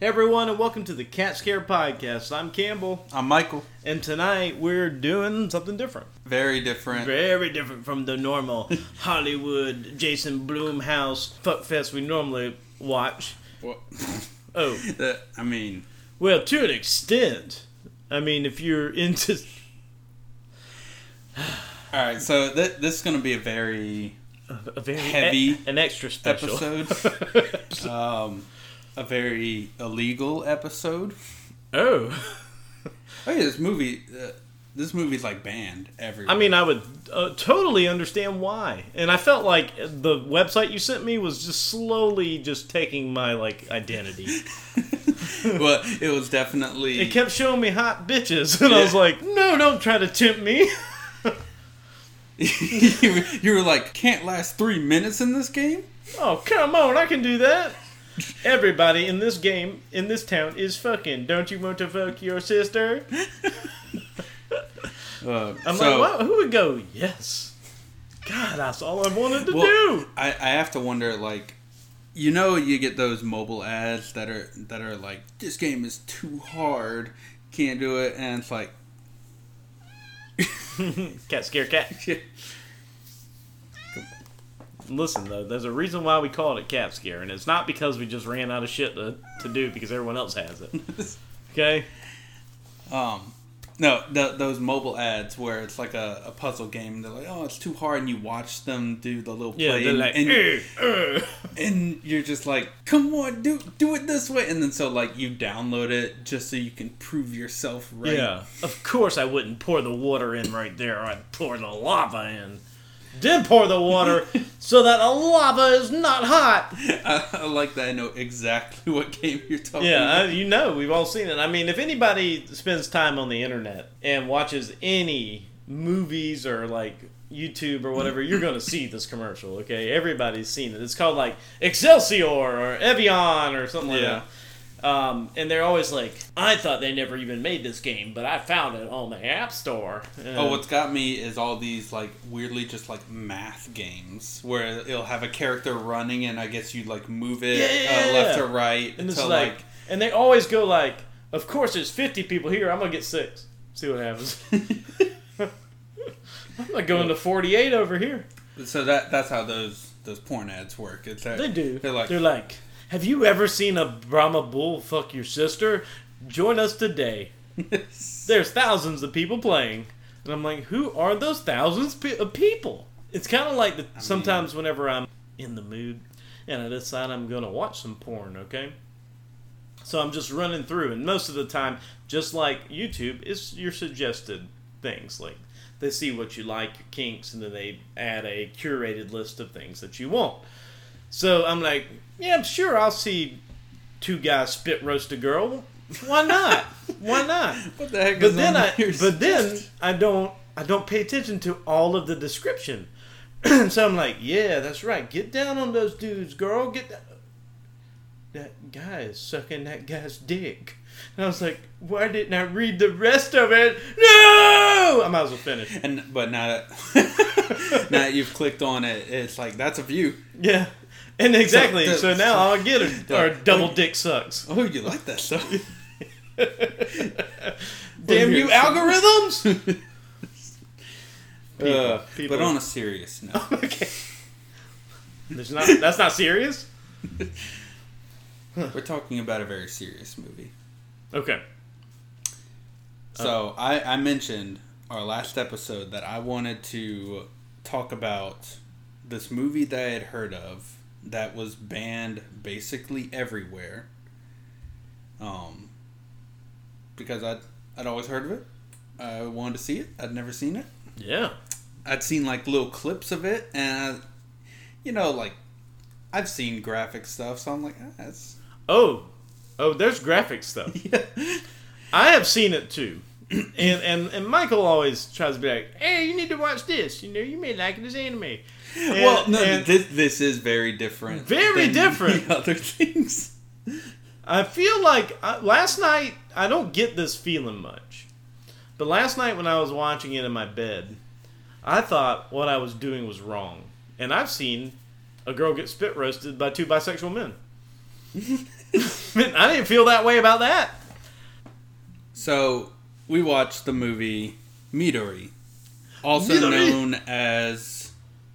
Hey everyone, and welcome to the CatScare podcast. I'm Campbell. I'm Michael. And tonight we're doing something different. Very different. Very different from the normal Hollywood Jason Blumhouse fuckfest we normally watch. What? Oh. Well, to an extent. I mean, if you're into... Alright, so this is going to be a very heavy... an extra special. Episode. A very illegal episode. Oh yeah, this movie's like banned everywhere. I mean, I would totally understand why, and I felt like the website you sent me was just slowly taking my identity. Well, it was definitely. It kept showing me hot bitches, and yeah. I was like, no, don't try to tempt me. You were like, can't last 3 minutes in this game. Oh come on, I can do that. Everybody in this game, in this town, is fucking. Don't you want to fuck your sister? Well, who would go, yes? God, that's all I wanted to do. I have to wonder, you get those mobile ads that are like, this game is too hard, can't do it, and it's like... Cat scare cat. Listen, though, there's a reason why we call it CatScare, and it's not because we just ran out of shit to do because everyone else has it. Okay? No, those mobile ads where it's like a puzzle game, and they're like, oh, it's too hard, and you watch them do the little play. Yeah, they're like, and you're just like, come on, do it this way. And then so, you download it just so you can prove yourself right. Yeah, of course I wouldn't pour the water in right there. I'd pour the lava in. Did pour the water so that the lava is not hot. I like that. I know exactly what game you're talking about. Yeah, we've all seen it. I mean, if anybody spends time on the internet and watches any movies or YouTube or whatever, you're going to see this commercial, okay? Everybody's seen it. It's called Excelsior or Evian or something like that. And they're always like, I thought they never even made this game, but I found it on the App Store. What's got me is all these weirdly just math games where it'll have a character running and I guess you move it left to right. And until, and they always go of course there's 50 people here, I'm going to get 6. See what happens. I'm not going to 48 over here. So that's how those porn ads work. It's that, they do. They're like, have you ever seen a Brahma bull fuck your sister? Join us today. There's thousands of people playing. And I'm like, who are those thousands of people? It's kind of like sometimes whenever I'm in the mood and I decide I'm going to watch some porn, okay? So I'm just running through. And most of the time, just like YouTube, it's your suggested things. They see what you like, your kinks, and then they add a curated list of things that you want. So I'm like, yeah, I'm sure I'll see two guys spit roast a girl. Why not? Why not? What the heck? But then I don't pay attention to all of the description. So I'm like, yeah, that's right. Get down on those dudes, girl. That guy is sucking that guy's dick. And I was like, why didn't I read the rest of it? No! I might as well finish. But now that you've clicked on it, it's like, that's a view. Yeah. And exactly, so now I'll get it. Or double dick sucks. Oh, you like that stuff? Damn you, algorithms! People. But on a serious note, okay. That's not serious. We're talking about a very serious movie. Okay. So I mentioned our last episode that I wanted to talk about this movie that I had heard of. That was banned basically everywhere. Because I'd always heard of it. I wanted to see it. I'd never seen it. Yeah. I'd seen little clips of it, and I've seen graphic stuff, so I'm like, that's... Oh, there's graphic stuff. Yeah. I have seen it too. And Michael always tries to be like, hey, you need to watch this. You may like it as anime. And, this is very different. Very different. The other things. I feel like last night, I don't get this feeling much. But last night when I was watching it in my bed, I thought what I was doing was wrong. And I've seen a girl get spit roasted by two bisexual men. I didn't feel that way about that. So, we watched the movie Midori, also known as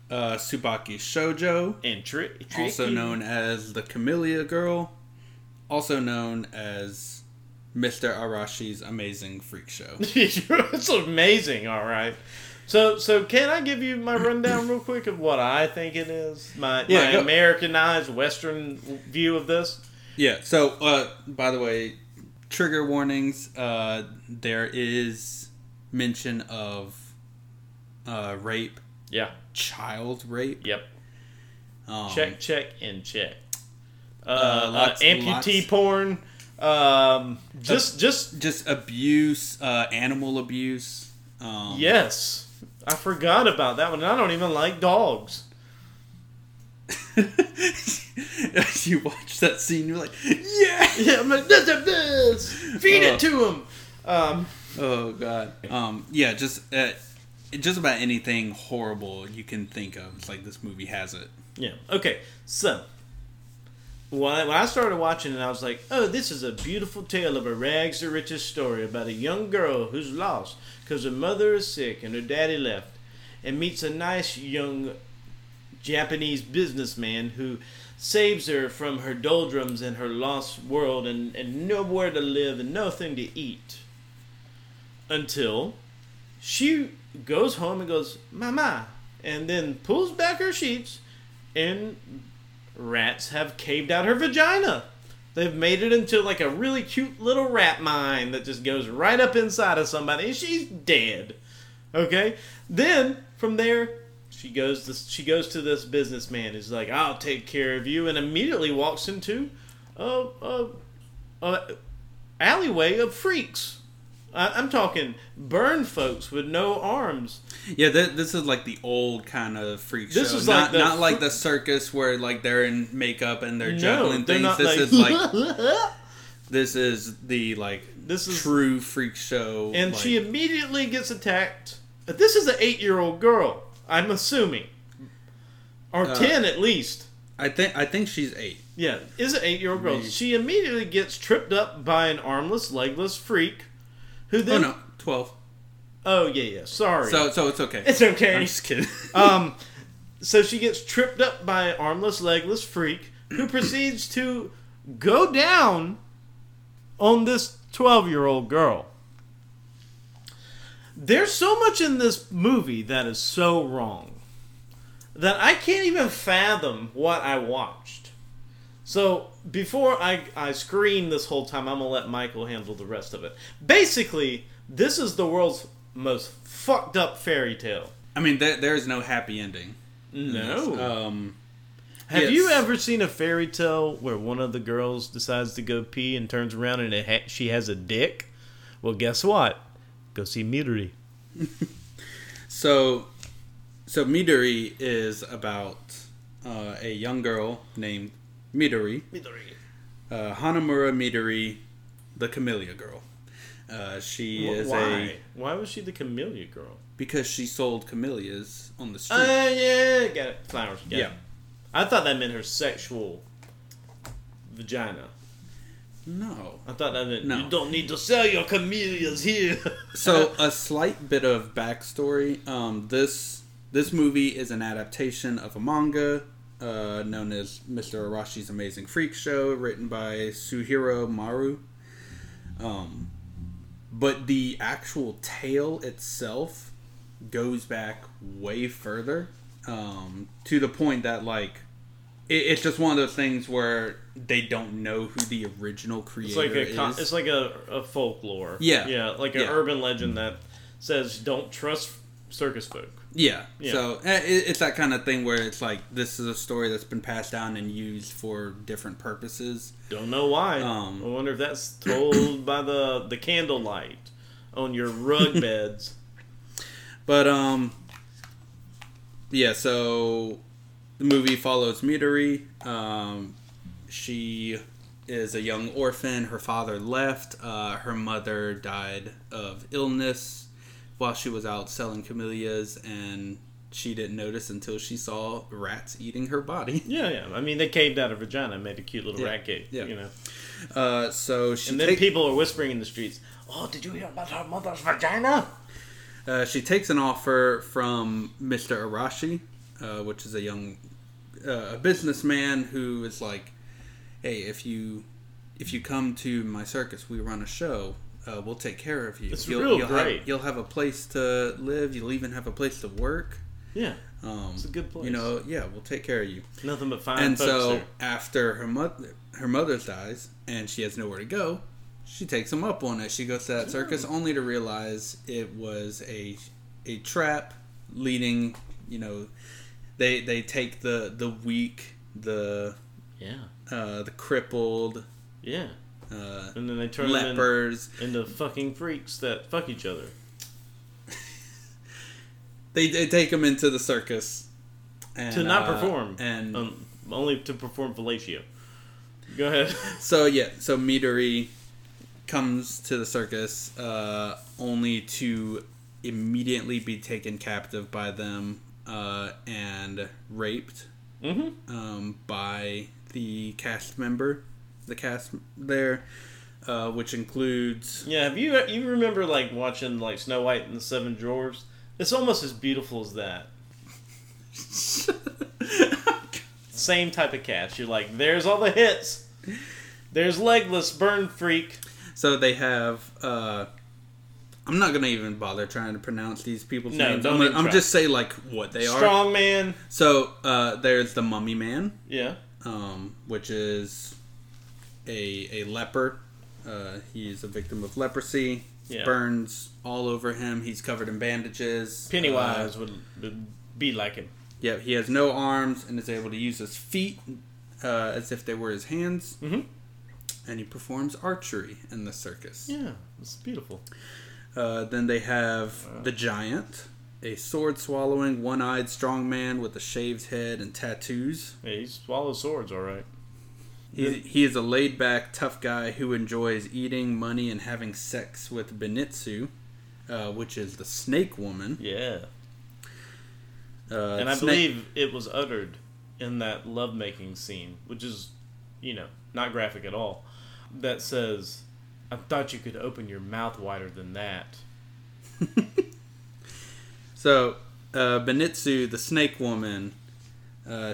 Tsubaki Shoujo, and also known as The Camellia Girl, also known as Mr. Arashi's Amazing Freak Show. It's amazing, all right. So can I give you my rundown real quick of what I think it is? My Americanized Western view of this? Yeah, so, by the way, trigger warnings, there is mention of rape. Yeah. Child rape. Yep. Check. Amputee porn. Just abuse, animal abuse. Yes. I forgot about that one. I don't even like dogs. As you watch that scene, you're like, yeah, I'm like, this. Feed it to him. Oh God. Yeah, just about anything horrible you can think of. It's like this movie has it. Yeah. Okay. So when I started watching it, I was like, oh, this is a beautiful tale of a rags to riches story about a young girl who's lost because her mother is sick and her daddy left, and meets a nice young Japanese businessman who saves her from her doldrums and her lost world and nowhere to live and nothing to eat. Until she goes home and goes, Mama, and then pulls back her sheets, and rats have caved out her vagina. They've made it into like a really cute little rat mine that just goes right up inside of somebody, and she's dead. Okay? Then, from there, she goes to this businessman who's like, I'll take care of you, and immediately walks into a alleyway of freaks. I'm talking burn folks with no arms. Yeah, this is like the old kind of freak show. This is like not like the circus where like they're in makeup and they're juggling things. This is true freak show. And like, she immediately gets attacked. This is an 8-year-old girl, I'm assuming, or 10 at least. I think she's 8. Yeah, is an 8-year-old girl. Maybe. She immediately gets tripped up by an armless, legless freak. Who then? Oh no, 12. Oh yeah. Sorry. So it's okay. It's okay. I'm just kidding. So she gets tripped up by an armless, legless freak who proceeds to go down on this 12-year-old girl. There's so much in this movie that is so wrong that I can't even fathom what I watched. So, before I scream this whole time, I'm going to let Michael handle the rest of it. Basically, this is the world's most fucked up fairy tale. I mean, there is no happy ending. No. Have you ever seen a fairy tale where one of the girls decides to go pee and turns around and she has a dick? Well, guess what? Go see Midori. So Midori is about a young girl named Midori. Hanamura Midori, the Camellia Girl. Why was she the Camellia Girl? Because she sold camellias on the street. Yeah, got it. Flowers. Got it. I thought that meant her sexual vagina. No. I thought that meant, you don't need to sell your camellias here. So, a slight bit of backstory. This movie is an adaptation of a manga known as Mr. Arashi's Amazing Freak Show, written by Suhiro Maru. But the actual tale itself goes back way further, to the point that, like, it's just one of those things where they don't know who the original creator is. It's like a folklore. Yeah. Yeah, like an urban legend that says, don't trust circus folk. Yeah. So it's that kind of thing where it's like, this is a story that's been passed down and used for different purposes. Don't know why. I wonder if that's told by the candlelight on your rug beds. But, yeah, so the movie follows Midori. She is a young orphan. Her father left. Her mother died of illness while she was out selling camellias, and she didn't notice until she saw rats eating her body. Yeah, yeah. I mean, they caved out her vagina and made a cute little rat cave, you know. So she then people are whispering in the streets, "Oh, did you hear about her mother's vagina?" She takes an offer from Mr. Arashi, which is a young businessman who is like, "Hey, if you come to my circus, we run a show. We'll take care of you. It's real great. You'll have a place to live. You'll even have a place to work. Yeah, it's a good place. You know, yeah, we'll take care of you. Nothing but fine." And folks so there. After her mother dies and she has nowhere to go, she takes him up on it. She goes to that circus only to realize it was a trap leading. You know, they take the weak, the crippled, and then they turn lepers into fucking freaks that fuck each other. They take him into the circus. And, to not perform. And only to perform fellatio. Go ahead. So Midori comes to the circus only to immediately be taken captive by them and raped by the cast member. The cast there... which includes... Yeah, have you remember like watching like Snow White and the Seven Dwarfs? It's almost as beautiful as that. Same type of cast. You're like, there's all the hits. There's Legless, Burn Freak. So they have... I'm not going to even bother trying to pronounce these people's names. I'm just say like what they are. Strong Man. So there's the Mummy Man. Yeah. Which is a leper. He's a victim of leprosy. Yeah. Burns all over him. He's covered in bandages. Pennywise would be like him. Yeah, he has no arms and is able to use his feet as if they were his hands. Mm-hmm. And he performs archery in the circus. Yeah, it's beautiful. Then they have the Giant, a sword-swallowing, one-eyed strong man with a shaved head and tattoos. Yeah, he swallows swords, all right. He is a laid-back, tough guy who enjoys eating, money, and having sex with Benitsu, which is the snake woman. Yeah. And I believe it was uttered in that lovemaking scene, which is, you know, not graphic at all, that says, "I thought you could open your mouth wider than that." So, Benitsu, the snake woman...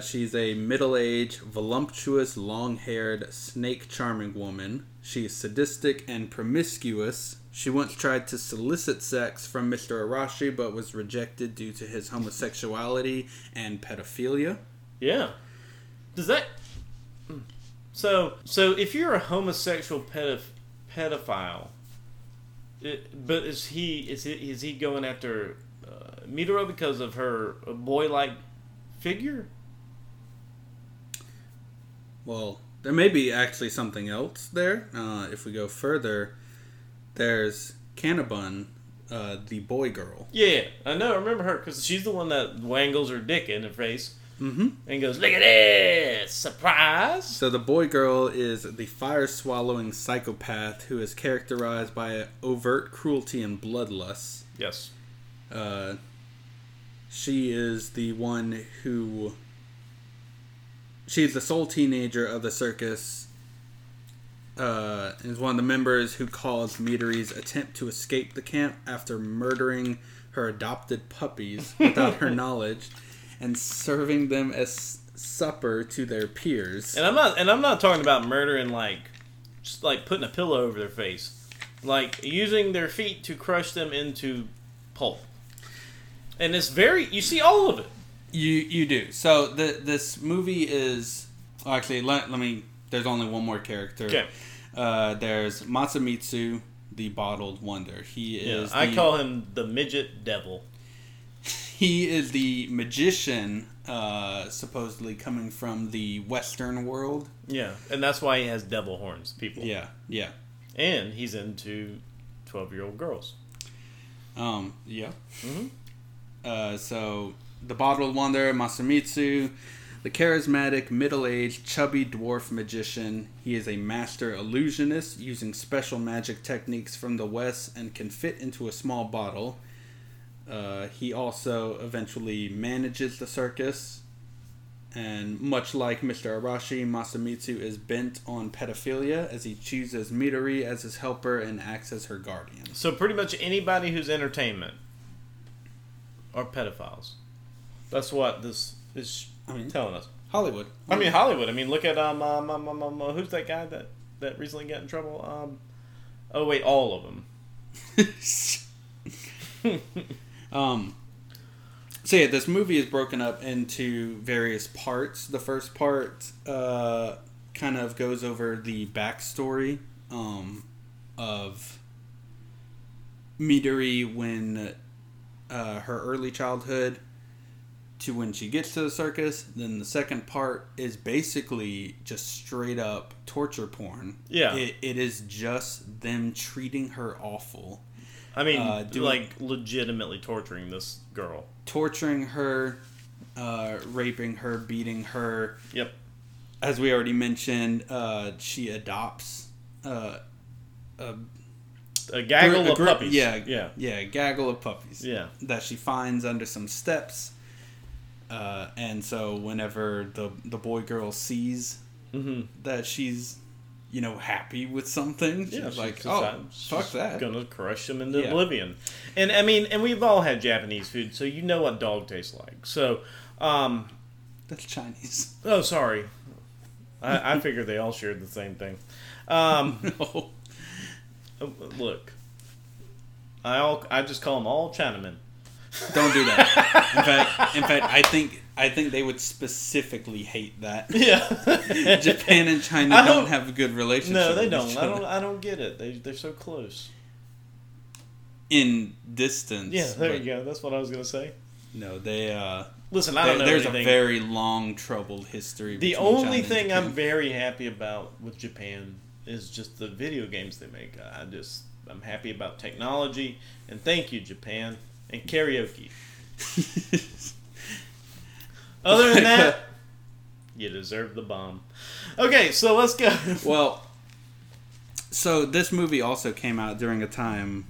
she's a middle-aged, voluptuous, long-haired, snake-charming woman. She's sadistic and promiscuous. She once tried to solicit sex from Mr. Arashi, but was rejected due to his homosexuality and pedophilia. Yeah. Does that... So if you're a homosexual pedophile, but is he going after Midori because of her boy-like... figure? Well, there may be actually something else there. If we go further, there's Kanabun, the boy girl. Yeah, I know. I remember her because she's the one that wangles her dick in her face and goes, "Look at this! Surprise!" So the boy girl is the fire-swallowing psychopath who is characterized by overt cruelty and bloodlust. Yes. She is the one who... She's the sole teenager of the circus. Is one of the members who caused Midori's attempt to escape the camp after murdering her adopted puppies without her knowledge and serving them as supper to their peers. And I'm not talking about murdering like... Just like putting a pillow over their face. Like using their feet to crush them into pulp. And it's very... You see all of it. You do. So, this movie is... Actually, let me... There's only one more character. Okay. There's Matsumitsu, the bottled wonder. He is... I call him the midget devil. He is the magician, supposedly coming from the Western world. Yeah. And that's why he has devil horns, people. Yeah. Yeah. And he's into 12-year-old girls. Yeah. Mm-hmm. So, the bottled wonder, Matsumitsu, the charismatic, middle-aged, chubby dwarf magician. He is a master illusionist using special magic techniques from the West and can fit into a small bottle. He also eventually manages the circus. And much like Mr. Arashi, Masamitsu is bent on pedophilia as he chooses Midori as his helper and acts as her guardian. So pretty much anybody who's entertainment are pedophiles. That's what this is telling us. Hollywood. Hollywood. I mean, look at who's that guy that recently got in trouble? All of them. So yeah, this movie is broken up into various parts. The first part kind of goes over the backstory of Midori when her early childhood to when she gets to the circus. Then the second part is basically just straight up torture porn. Yeah. It is just them treating her awful. I mean, legitimately torturing this girl. Torturing her, raping her, beating her. Yep. As we already mentioned, she adopts a gaggle of puppies. Yeah, a gaggle of puppies. Yeah. That she finds under some steps. And so whenever the boy-girl sees that she's... happy with something. Yeah, she's like, fuck that. Gonna crush them into oblivion. And I mean, and we've all had Japanese food, so you know what dog tastes like. So, that's Chinese. Oh, sorry. I figured they all shared the same thing. No. Look, I just call them all Chinamen. Don't do that. In fact, I think they would specifically hate that. Yeah, Japan and China don't have a good relationship. No, they don't. I don't get it. They're so close in distance. Yeah, there you go. That's what I was gonna say. No, they. Listen, I don't know. There's anything. A very long, troubled history. The only thing I'm very happy about with Japan is just the video games they make. I'm happy about technology, and thank you, Japan, and karaoke. Other than that, you deserve the bomb. Okay, so let's go. Well, so this movie also came out during a time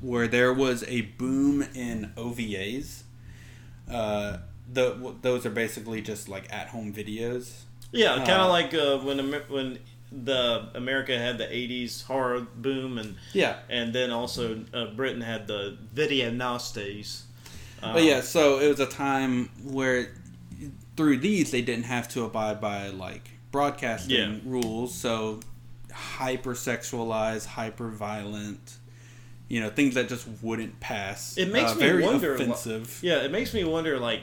where there was a boom in OVAs. Those are basically just like at-home videos. Yeah, kind of like when the America had the 80s horror boom, and then also Britain had the video nasties. But yeah, so it was a time where through these they didn't have to abide by like broadcasting rules, so hyper-sexualized, hyper-violent, things that just wouldn't pass. It makes me very wonder, offensive. It makes me wonder, like,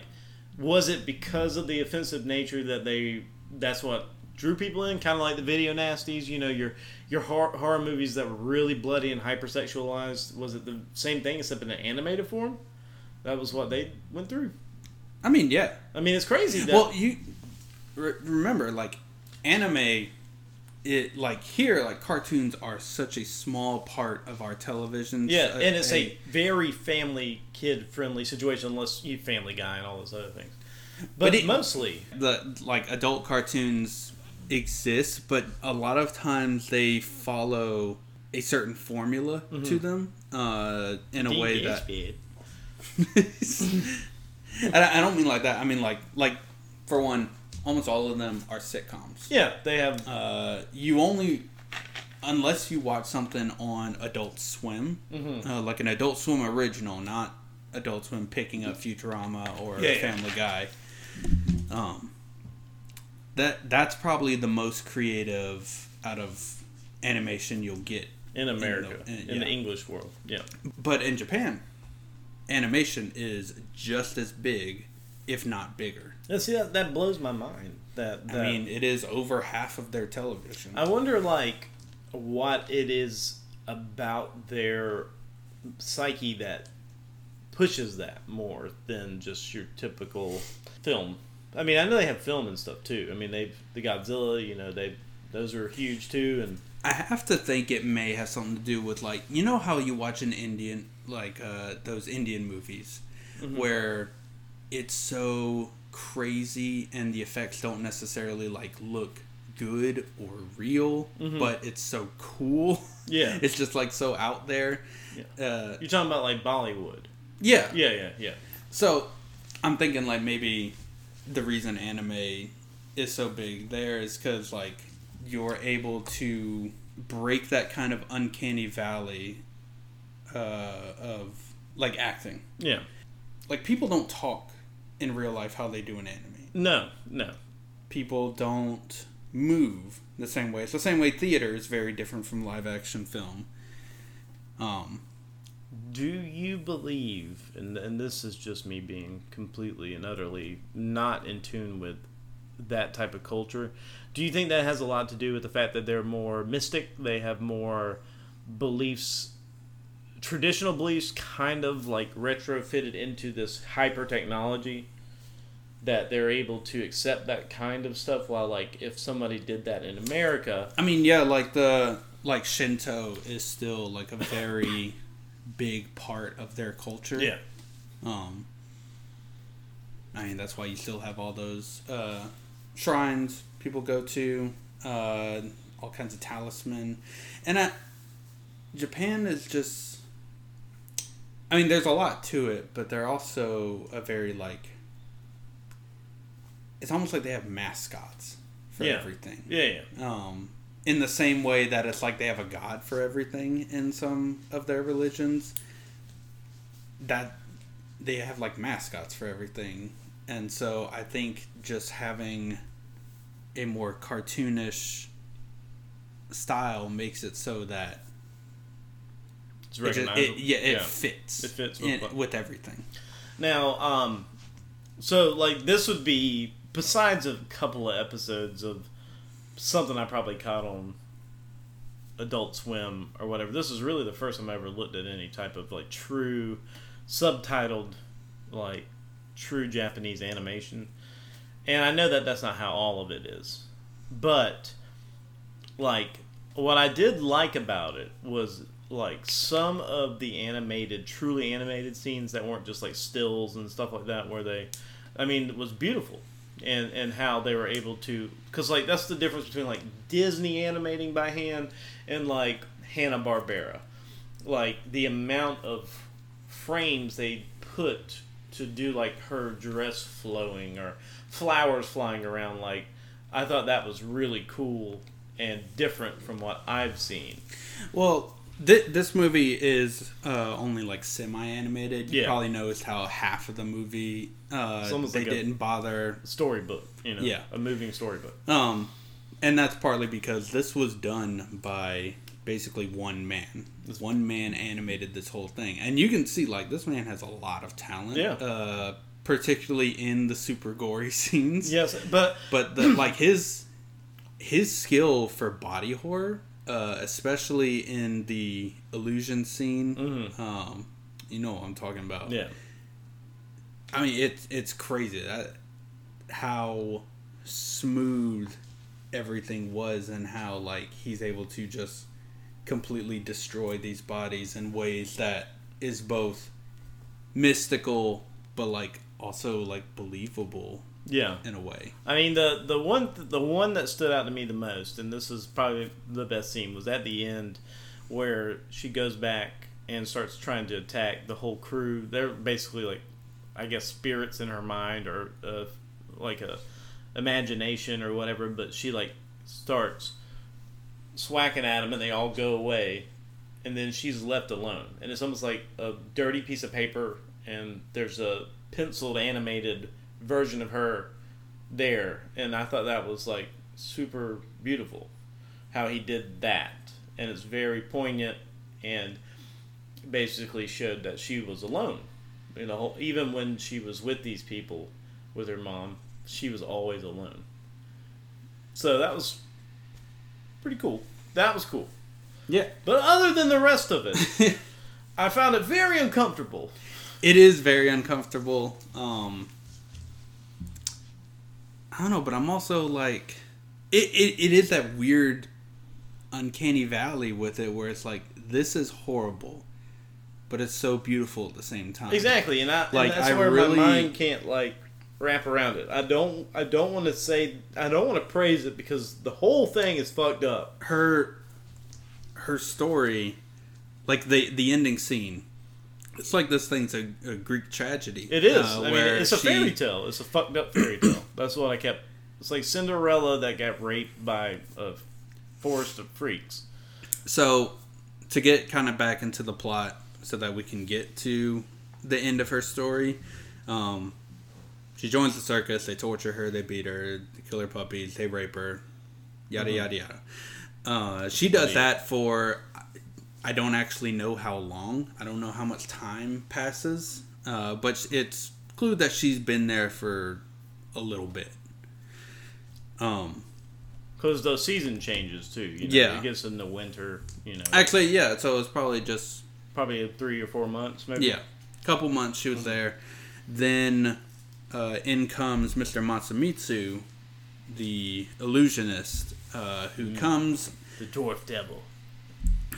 was it because of the offensive nature that that's what drew people in, kind of like the video nasties, your horror movies that were really bloody and hyper-sexualized? Was it the same thing except in an animated form? That was what they went through. I mean, yeah. I mean, it's crazy. Well, you remember, like, anime, cartoons are such a small part of our television. Yeah, and it's a very family, kid-friendly situation, unless you Family Guy and all those other things. But mostly... adult cartoons exist, but a lot of times they follow a certain formula to them in a way that... I don't mean like that. I mean like for one, almost all of them are sitcoms. Yeah, they have. Unless you watch something on Adult Swim, like an Adult Swim original, not Adult Swim picking up Futurama or Family Guy. That's probably the most creative out of animation you'll get in America, in the English world. Yeah, but in Japan, animation is just as big, if not bigger. Yeah, see, that blows my mind. That I mean, it is over half of their television. I wonder, like, what it is about their psyche that pushes that more than just your typical film. I mean, I know they have film and stuff too. I mean, the Godzilla. Those are huge too. And I have to think it may have something to do with, like, how you watch an Indian. Like those Indian movies where it's so crazy and the effects don't necessarily like look good or real, but it's so cool. Yeah. It's just like so out there. Yeah. You're talking about like Bollywood. Yeah. Yeah, yeah, yeah. So I'm thinking like maybe the reason anime is so big there is because like you're able to break that kind of uncanny valley of like acting. Yeah. Like people don't talk in real life how they do in anime. No, no. People don't move the same way. It's the same way theater is very different from live action film. Do you believe, and this is just me being completely and utterly not in tune with that type of culture, do you think that has a lot to do with the fact that they're more mystic, they have more beliefs, traditional beliefs kind of like retrofitted into this hyper technology, that they're able to accept that kind of stuff, while like if somebody did that in America, I mean, yeah, like the like Shinto is still like a very big part of their culture. Yeah. I mean, that's why you still have all those shrines people go to, all kinds of talisman, and Japan is just, I mean, there's a lot to it, but they're also a very like, it's almost like they have mascots for everything. Yeah, yeah. In the same way that it's like they have a god for everything in some of their religions, that they have like mascots for everything. And so I think just having a more cartoonish style makes it so that it's recognizable. It fits. It fits with everything. Now, so like this would be, besides a couple of episodes of something I probably caught on Adult Swim or whatever, this is really the first time I ever looked at any type of like true subtitled, like true Japanese animation. And I know that that's not how all of it is, but like what I did like about it was like some of the animated, truly animated scenes that weren't just like stills and stuff like that, where they, I mean, it was beautiful. And how they were able to, because like that's the difference between like Disney animating by hand and like Hanna-Barbera, like the amount of frames they put to do like her dress flowing or flowers flying around. Like I thought that was really cool and different from what I've seen. Well, this movie is only like semi-animated. You probably noticed how half of the movie they like didn't bother storybook, you know, a moving storybook. And that's partly because this was done by basically one man. This one man animated this whole thing, and you can see like this man has a lot of talent. Yeah. Particularly in the super gory scenes. Yes, but the, like his skill for body horror. Especially in the illusion scene, you know what I'm talking about. Yeah, I mean it's crazy how smooth everything was, and how like he's able to just completely destroy these bodies in ways that is both mystical but like also like believable. Yeah, in a way. I mean, the one that stood out to me the most, and this is probably the best scene, was at the end where she goes back and starts trying to attack the whole crew. They're basically like, I guess, spirits in her mind, or like a imagination or whatever. But she like starts swacking at them, and they all go away, and then she's left alone. And it's almost like a dirty piece of paper, and there's a penciled animated version of her there, and I thought that was like super beautiful how he did that, and it's very poignant and basically showed that she was alone, you know, even when she was with these people with her mom, she was always alone. So that was pretty cool. Yeah, but other than the rest of it, I found it very uncomfortable. It is very uncomfortable. I don't know, but I'm also like, it is that weird uncanny valley with it, where it's like, this is horrible, but it's so beautiful at the same time. Exactly, and that's where my mind can't like wrap around it. I don't want to say, I don't want to praise it because the whole thing is fucked up. Her story, like the ending scene, it's like this thing's a Greek tragedy. It is. I mean, it's a fairy tale. It's a fucked up fairy tale. That's what I kept. It's like Cinderella that got raped by a forest of freaks. So, to get kind of back into the plot so that we can get to the end of her story, she joins the circus, they torture her, they beat her, they kill her puppies, they rape her, yada, yada, yada. She does that for, I don't actually know how long. I don't know how much time passes, but it's clued that she's been there for a little bit. Because the season changes too. You know? Yeah, it gets in the winter. You know, actually, yeah. So it's probably 3 or 4 months, maybe. Yeah, a couple months she was there. Then in comes Mr. Matsumitsu, the illusionist, who comes the dwarf devil,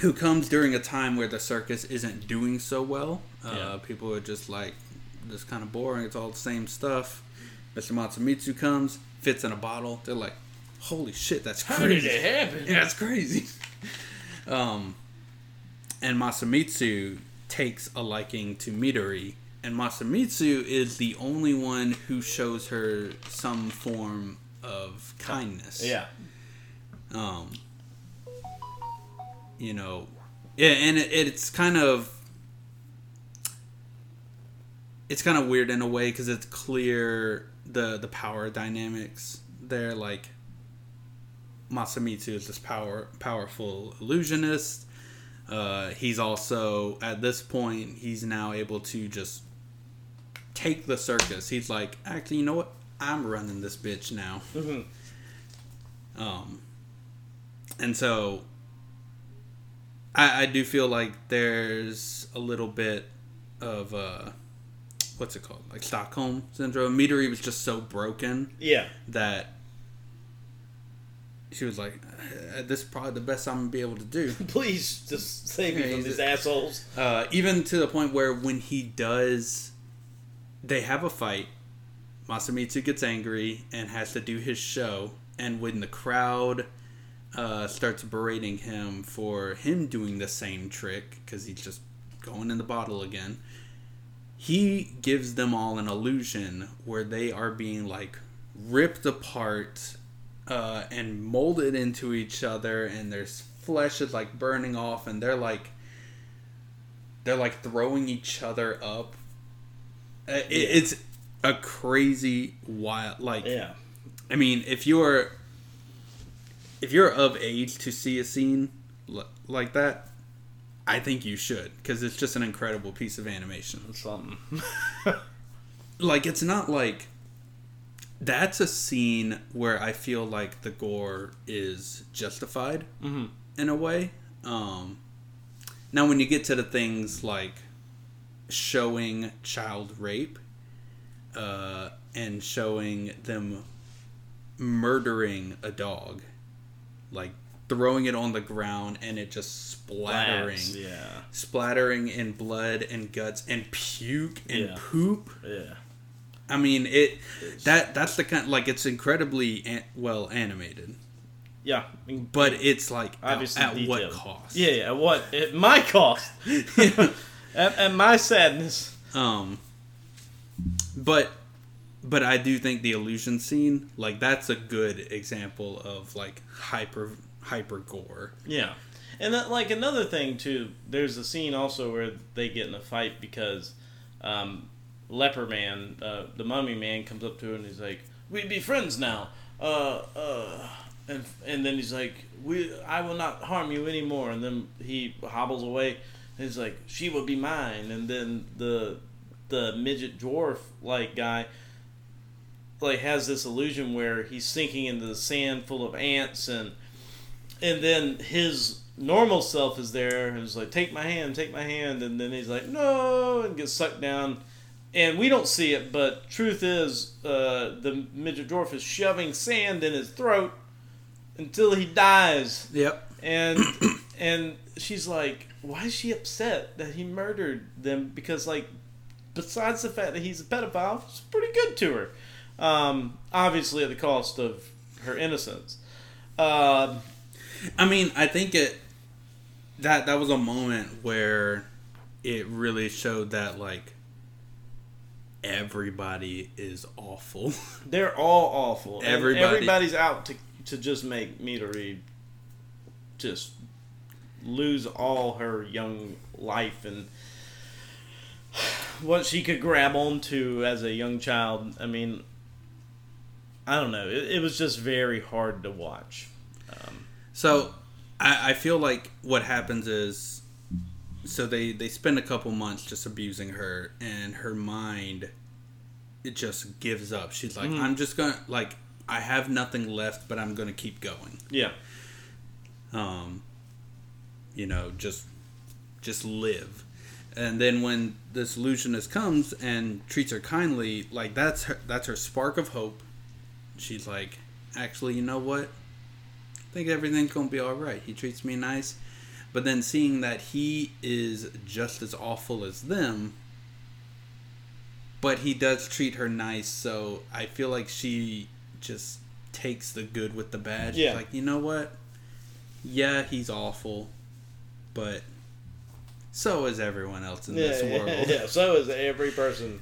who comes during a time where the circus isn't doing so well. People are just like, this kind of boring. It's all the same stuff. Mr. Matsumitsu comes, fits in a bottle. They're like, holy shit, that's crazy. How did it happen? Yeah, that's crazy. And Masamitsu takes a liking to Midori. And Masamitsu is the only one who shows her some form of kindness. Yeah. You know, yeah, and it's kind of weird in a way because it's clear the power dynamics there, like. Masamitsu is this powerful illusionist. He's also, at this point, he's now able to just take the circus. He's like, actually, you know what? I'm running this bitch now. Mm-hmm. And so, I do feel like there's a little bit of, what's it called? Like Stockholm Syndrome. Midori was just so broken. Yeah. That... she was like, this is probably the best I'm going to be able to do. Please, just save me from these assholes. Even to the point where when he does, they have a fight, Masamitsu gets angry and has to do his show. And when the crowd starts berating him for him doing the same trick, because he's just going in the bottle again, he gives them all an illusion where they are being like ripped apart and molded into each other, and their flesh is like burning off, and they're like throwing each other up. It's a crazy wild, like, yeah. I mean, if you're of age to see a scene like that, I think you should, because it's just an incredible piece of animation. It's something. Like, it's not like. That's a scene where I feel like the gore is justified in a way. Now, when you get to the things like showing child rape and showing them murdering a dog, like throwing it on the ground and it just splattering in blood and guts and puke and poop. Yeah. I mean, that's the kind, like, it's incredibly well animated. Yeah. I mean, but it's like, at what cost? Yeah, at my cost. at my sadness. But I do think the illusion scene, like, that's a good example of, like, hyper gore. Yeah. And that, like, another thing, too, there's a scene also where they get in a fight because, Leper Man, the mummy man, comes up to her and he's like, "We'd be friends now." And then he's like, I will not harm you anymore." And then he hobbles away. And he's like, "She will be mine." And then the midget dwarf like guy like has this illusion where he's sinking into the sand full of ants, and then his normal self is there and is like, take my hand," and then he's like, "No," and gets sucked down. And we don't see it, but truth is, the midget dwarf is shoving sand in his throat until he dies. Yep. And she's like, why is she upset that he murdered them? Because, like, besides the fact that he's a pedophile, it's pretty good to her. Obviously at the cost of her innocence. I mean, I think that was a moment where it really showed that, like, everybody is awful. They're all awful. Everybody's out to just make Midori just lose all her young life and what she could grab onto as a young child. I mean, I don't know. It was just very hard to watch. So I feel like what happens is, so they spend a couple months just abusing her, and her mind, it just gives up. She's like, I'm just going to, like, I have nothing left, but I'm going to keep going. Yeah. You know, just live. And then when this illusionist comes and treats her kindly, like, that's her spark of hope. She's like, actually, you know what? I think everything's going to be all right. He treats me nice. But then seeing that he is just as awful as them, but he does treat her nice, so I feel like she just takes the good with the bad. Yeah. She's like, you know what? Yeah, he's awful, but so is everyone else in this world. Yeah, so is every person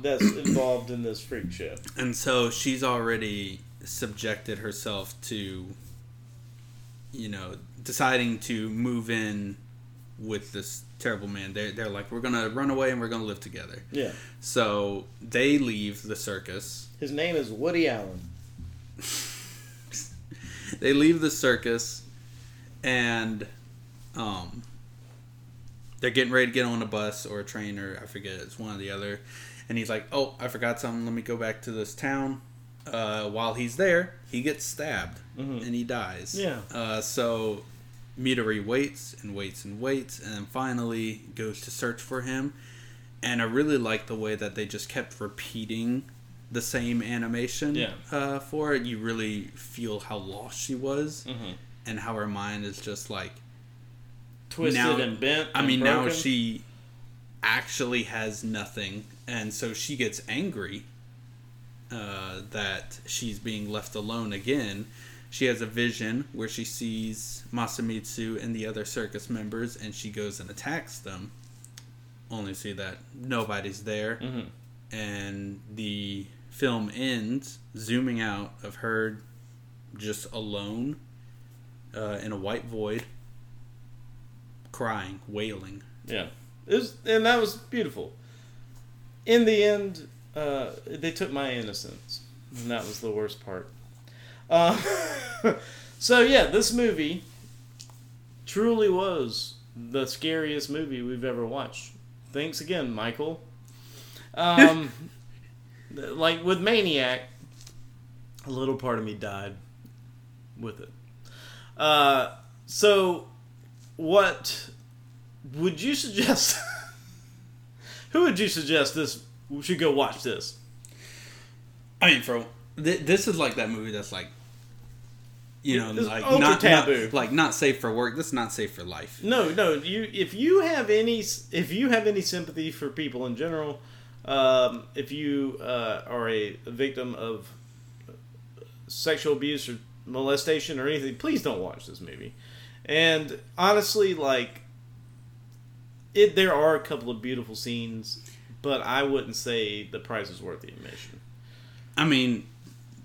that's involved in this freak show. And so she's already subjected herself to, you know, deciding to move in with this terrible man. They're like, we're going to run away and we're going to live together. Yeah. So they leave the circus. His name is Woody Allen. They leave the circus and they're getting ready to get on a bus or a train, or I forget, it's one or the other. And he's like, oh, I forgot something. Let me go back to this town. While he's there, he gets stabbed and he dies. Yeah. So Midori waits and waits and waits, and then finally goes to search for him. And I really like the way that they just kept repeating the same animation for it. You really feel how lost she was and how her mind is just like twisted now, and bent. I mean, broken. Now she actually has nothing, and so she gets angry that she's being left alone again. She has a vision where she sees Masamitsu and the other circus members, and she goes and attacks them, only see that nobody's there. And the film ends zooming out of her just alone in a white void, crying, wailing. Yeah. And that was beautiful. In the end, they took my innocence, and that was the worst part. So yeah, this movie truly was the scariest movie we've ever watched. Thanks again, Michael. Like with Maniac, a little part of me died with it. So what would you suggest? Who would you suggest this? We should go watch this. I mean, this is like that movie that's like, you know, it's like not taboo, like not safe for work. That's not safe for life. No. If you have any sympathy for people in general, if you are a victim of sexual abuse or molestation or anything, please don't watch this movie. And honestly, like, there are a couple of beautiful scenes. But I wouldn't say the price is worth the admission. I mean,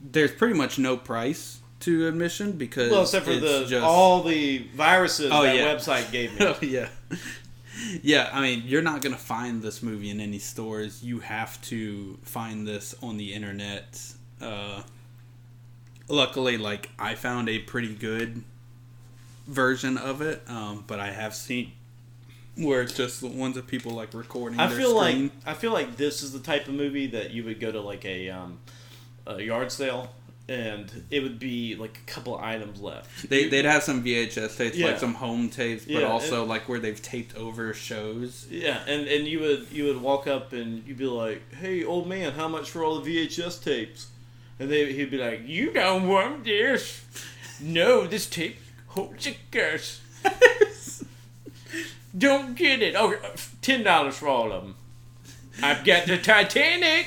there's pretty much no price to admission because... Well, except for all the viruses website gave me. Oh, yeah. Yeah, I mean, you're not going to find this movie in any stores. You have to find this on the internet. Luckily, like, I found a pretty good version of it, but I have seen... Where it's just the ones of people like recording. I feel like this is the type of movie that you would go to like a yard sale, and it would be like a couple items left. They'd have some VHS tapes, like some home tapes, but also like where they've taped over shows. Yeah, and you would walk up and you'd be like, "Hey, old man, how much for all the VHS tapes?" And he'd be like, "You don't want this? No, this tape holds a curse." Don't get it. Oh, $10 for all of them. I've got the Titanic.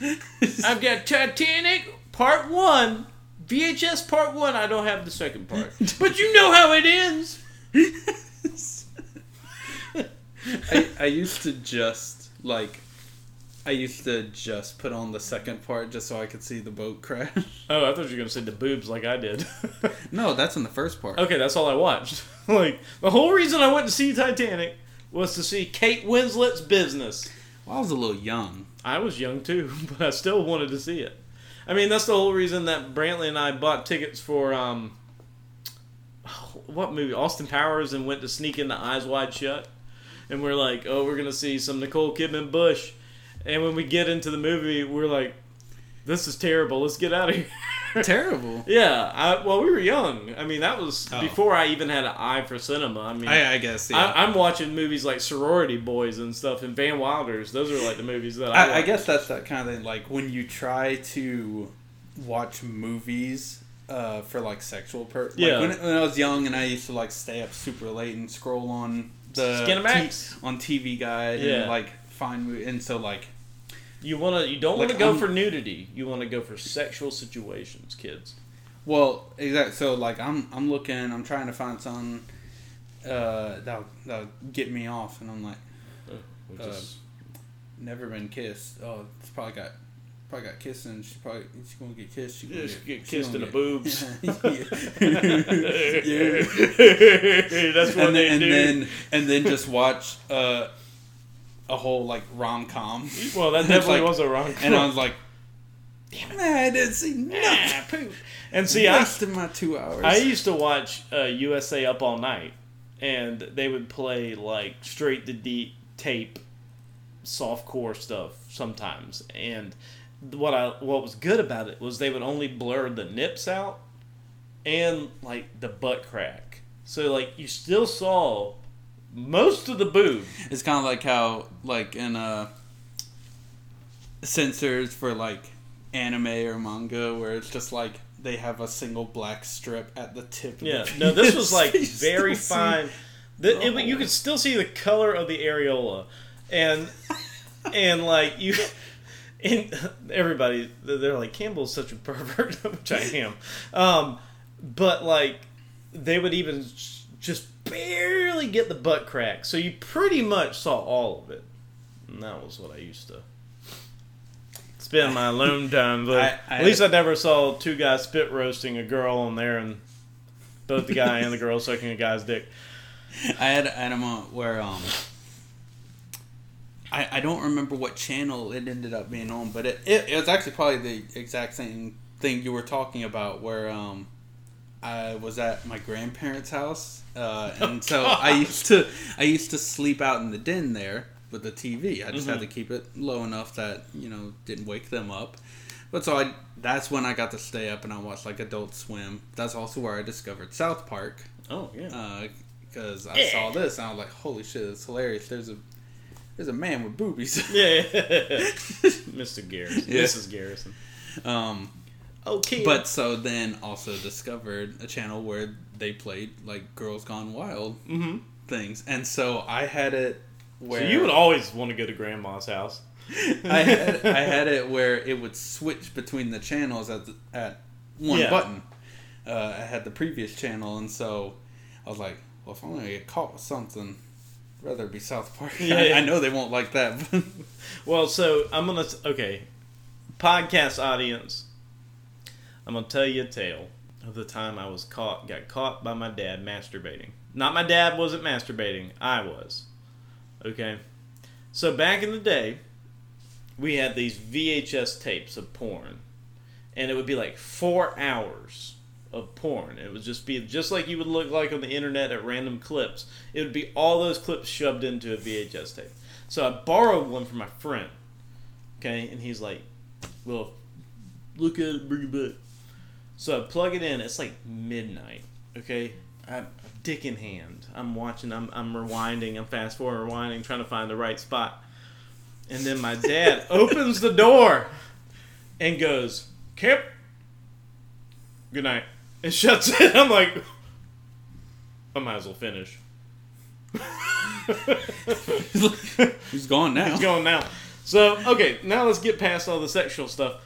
I've got Titanic Part 1, VHS Part 1. I don't have the second part. But you know how it ends. I used to just, like... I used to just put on the second part just so I could see the boat crash. Oh, I thought you were going to say the boobs like I did. No, that's in the first part. Okay, that's all I watched. Like, the whole reason I went to see Titanic was to see Kate Winslet's business. Well, I was a little young. I was young too, but I still wanted to see it. I mean, that's the whole reason that Brantley and I bought tickets for, what movie? Austin Powers, and went to sneak into Eyes Wide Shut. And we're like, oh, we're going to see some Nicole Kidman Bush. And when we get into the movie, we're like, this is terrible. Let's get out of here. Terrible? Yeah. Well, we were young. I mean, that was before I even had an eye for cinema. I mean, I guess, yeah. I'm watching movies like Sorority Boys and stuff and Van Wilders. Those are like the movies that I watch. I guess that's that kind of thing. Like, when you try to watch movies for, like, sexual purposes. Yeah. Like, when I was young and I used to, like, stay up super late and scroll on the Skinamax. On TV Guide and, like... Fine, and so like you don't want to go for nudity. You want to go for sexual situations, kids. Well, exactly. So like I'm looking, I'm trying to find something that'll get me off, and I'm like, never been kissed. Oh, it's probably got kissed, and she's gonna get kissed. She's gonna get kissed in the boobs. Yeah. That's what they do. And then just watch. A whole like rom-com. Well, that definitely was a rom-com. And I was like, damn, I didn't see nothing. And see, I wasted my 2 hours. I used to watch USA Up All Night, and they would play like straight to deep tape, softcore stuff sometimes. And what was good about it was they would only blur the nips out and like the butt crack, so like you still saw. Most of the boob. It's kind of like how, like, in censors for, like, anime or manga, where it's just, like, they have a single black strip at the tip. Yeah, no, this was, like, very fine. You could still see the color of the areola. And like, you... And everybody, they're like, Campbell's such a pervert, which I am. But, like, they would even just... barely get the butt crack, so you pretty much saw all of it, and that was what I used to spend my alone time. But at least I never saw two guys spit roasting a girl on there, and both the guy and the girl sucking a guy's dick. I had a moment where I don't remember what channel it ended up being on, but it was actually probably the exact same thing you were talking about, where I was at my grandparents' house, and so gosh. I used to sleep out in the den there with the TV. I just had to keep it low enough that, you know, didn't wake them up. But so that's when I got to stay up and I watched like Adult Swim. That's also where I discovered South Park. Oh yeah, because I saw this and I was like, "Holy shit, it's hilarious!" There's a man with boobies. Yeah, Mr. Garrison, yeah. Mrs. Garrison. Okay. But so then also discovered a channel where they played like Girls Gone Wild things. And so I had it where... So you would always want to go to Grandma's house. I had it where it would switch between the channels at one button. I had the previous channel, and so I was like, well, if I'm going to get caught with something, I'd rather be South Park. Yeah, I know they won't like that. But... Well, so I'm going to... Okay. Podcast audience... I'm going to tell you a tale of the time I was got caught by my dad masturbating. Not my dad wasn't masturbating. I was. Okay? So back in the day, we had these VHS tapes of porn. And it would be like 4 hours of porn. It would just be just like you would look like on the internet at random clips. It would be all those clips shoved into a VHS tape. So I borrowed one from my friend. Okay? And he's like, well, look at it, bring it back. So I plug it in. It's like midnight. Okay, I'm dick in hand. I'm watching. I'm rewinding. I'm fast forward, rewinding, trying to find the right spot. And then my dad opens the door and goes, "Camp, good night," and shuts it. I'm like, I might as well finish. He's gone now. So, okay, now let's get past all the sexual stuff.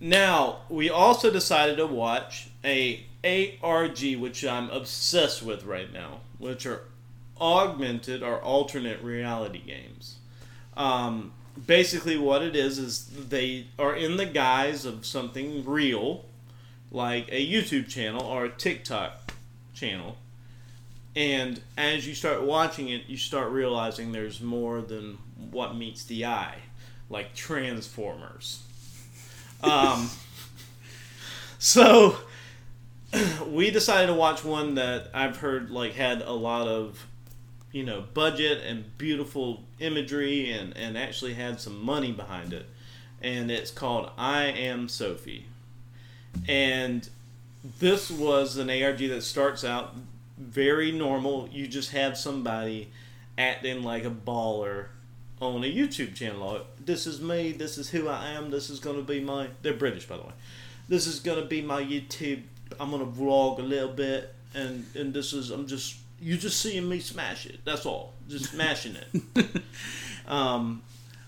Now, we also decided to watch a ARG, which I'm obsessed with right now, which are augmented or alternate reality games. Basically what it is they are in the guise of something real, like a YouTube channel or a TikTok channel. And as you start watching it, you start realizing there's more than what meets the eye, like Transformers. So we decided to watch one that I've heard like had a lot of, you know, budget and beautiful imagery and actually had some money behind it. And it's called I Am Sophie. And this was an ARG that starts out very normal. You just have somebody acting like a baller on a YouTube channel. Like, this is me. This is who I am. This is going to be my... They're British, by the way. This is going to be my YouTube... I'm going to vlog a little bit. And this is... I'm just... You're just seeing me smash it. That's all. Just smashing it.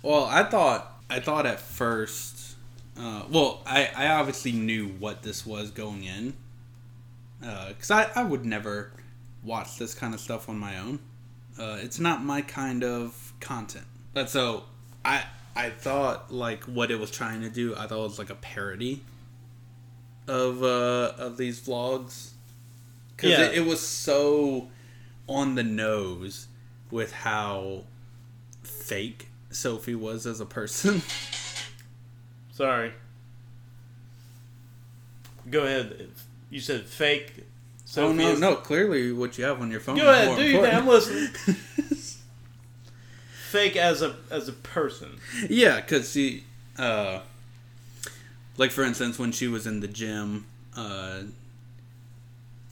Well, I thought at first... I obviously knew what this was going in. Because I would never watch this kind of stuff on my own. It's not my kind of content. But so... I thought, like, what it was trying to do, I thought it was, like, a parody of these vlogs. Because it was so on the nose with how fake Sophie was as a person. Sorry. Go ahead. You said fake Sophie. Oh, no. Clearly what you have on your phone is more important. Go ahead, do your thing. I'm listening. Fake as a person. Yeah, because she... like, for instance, when she was in the gym,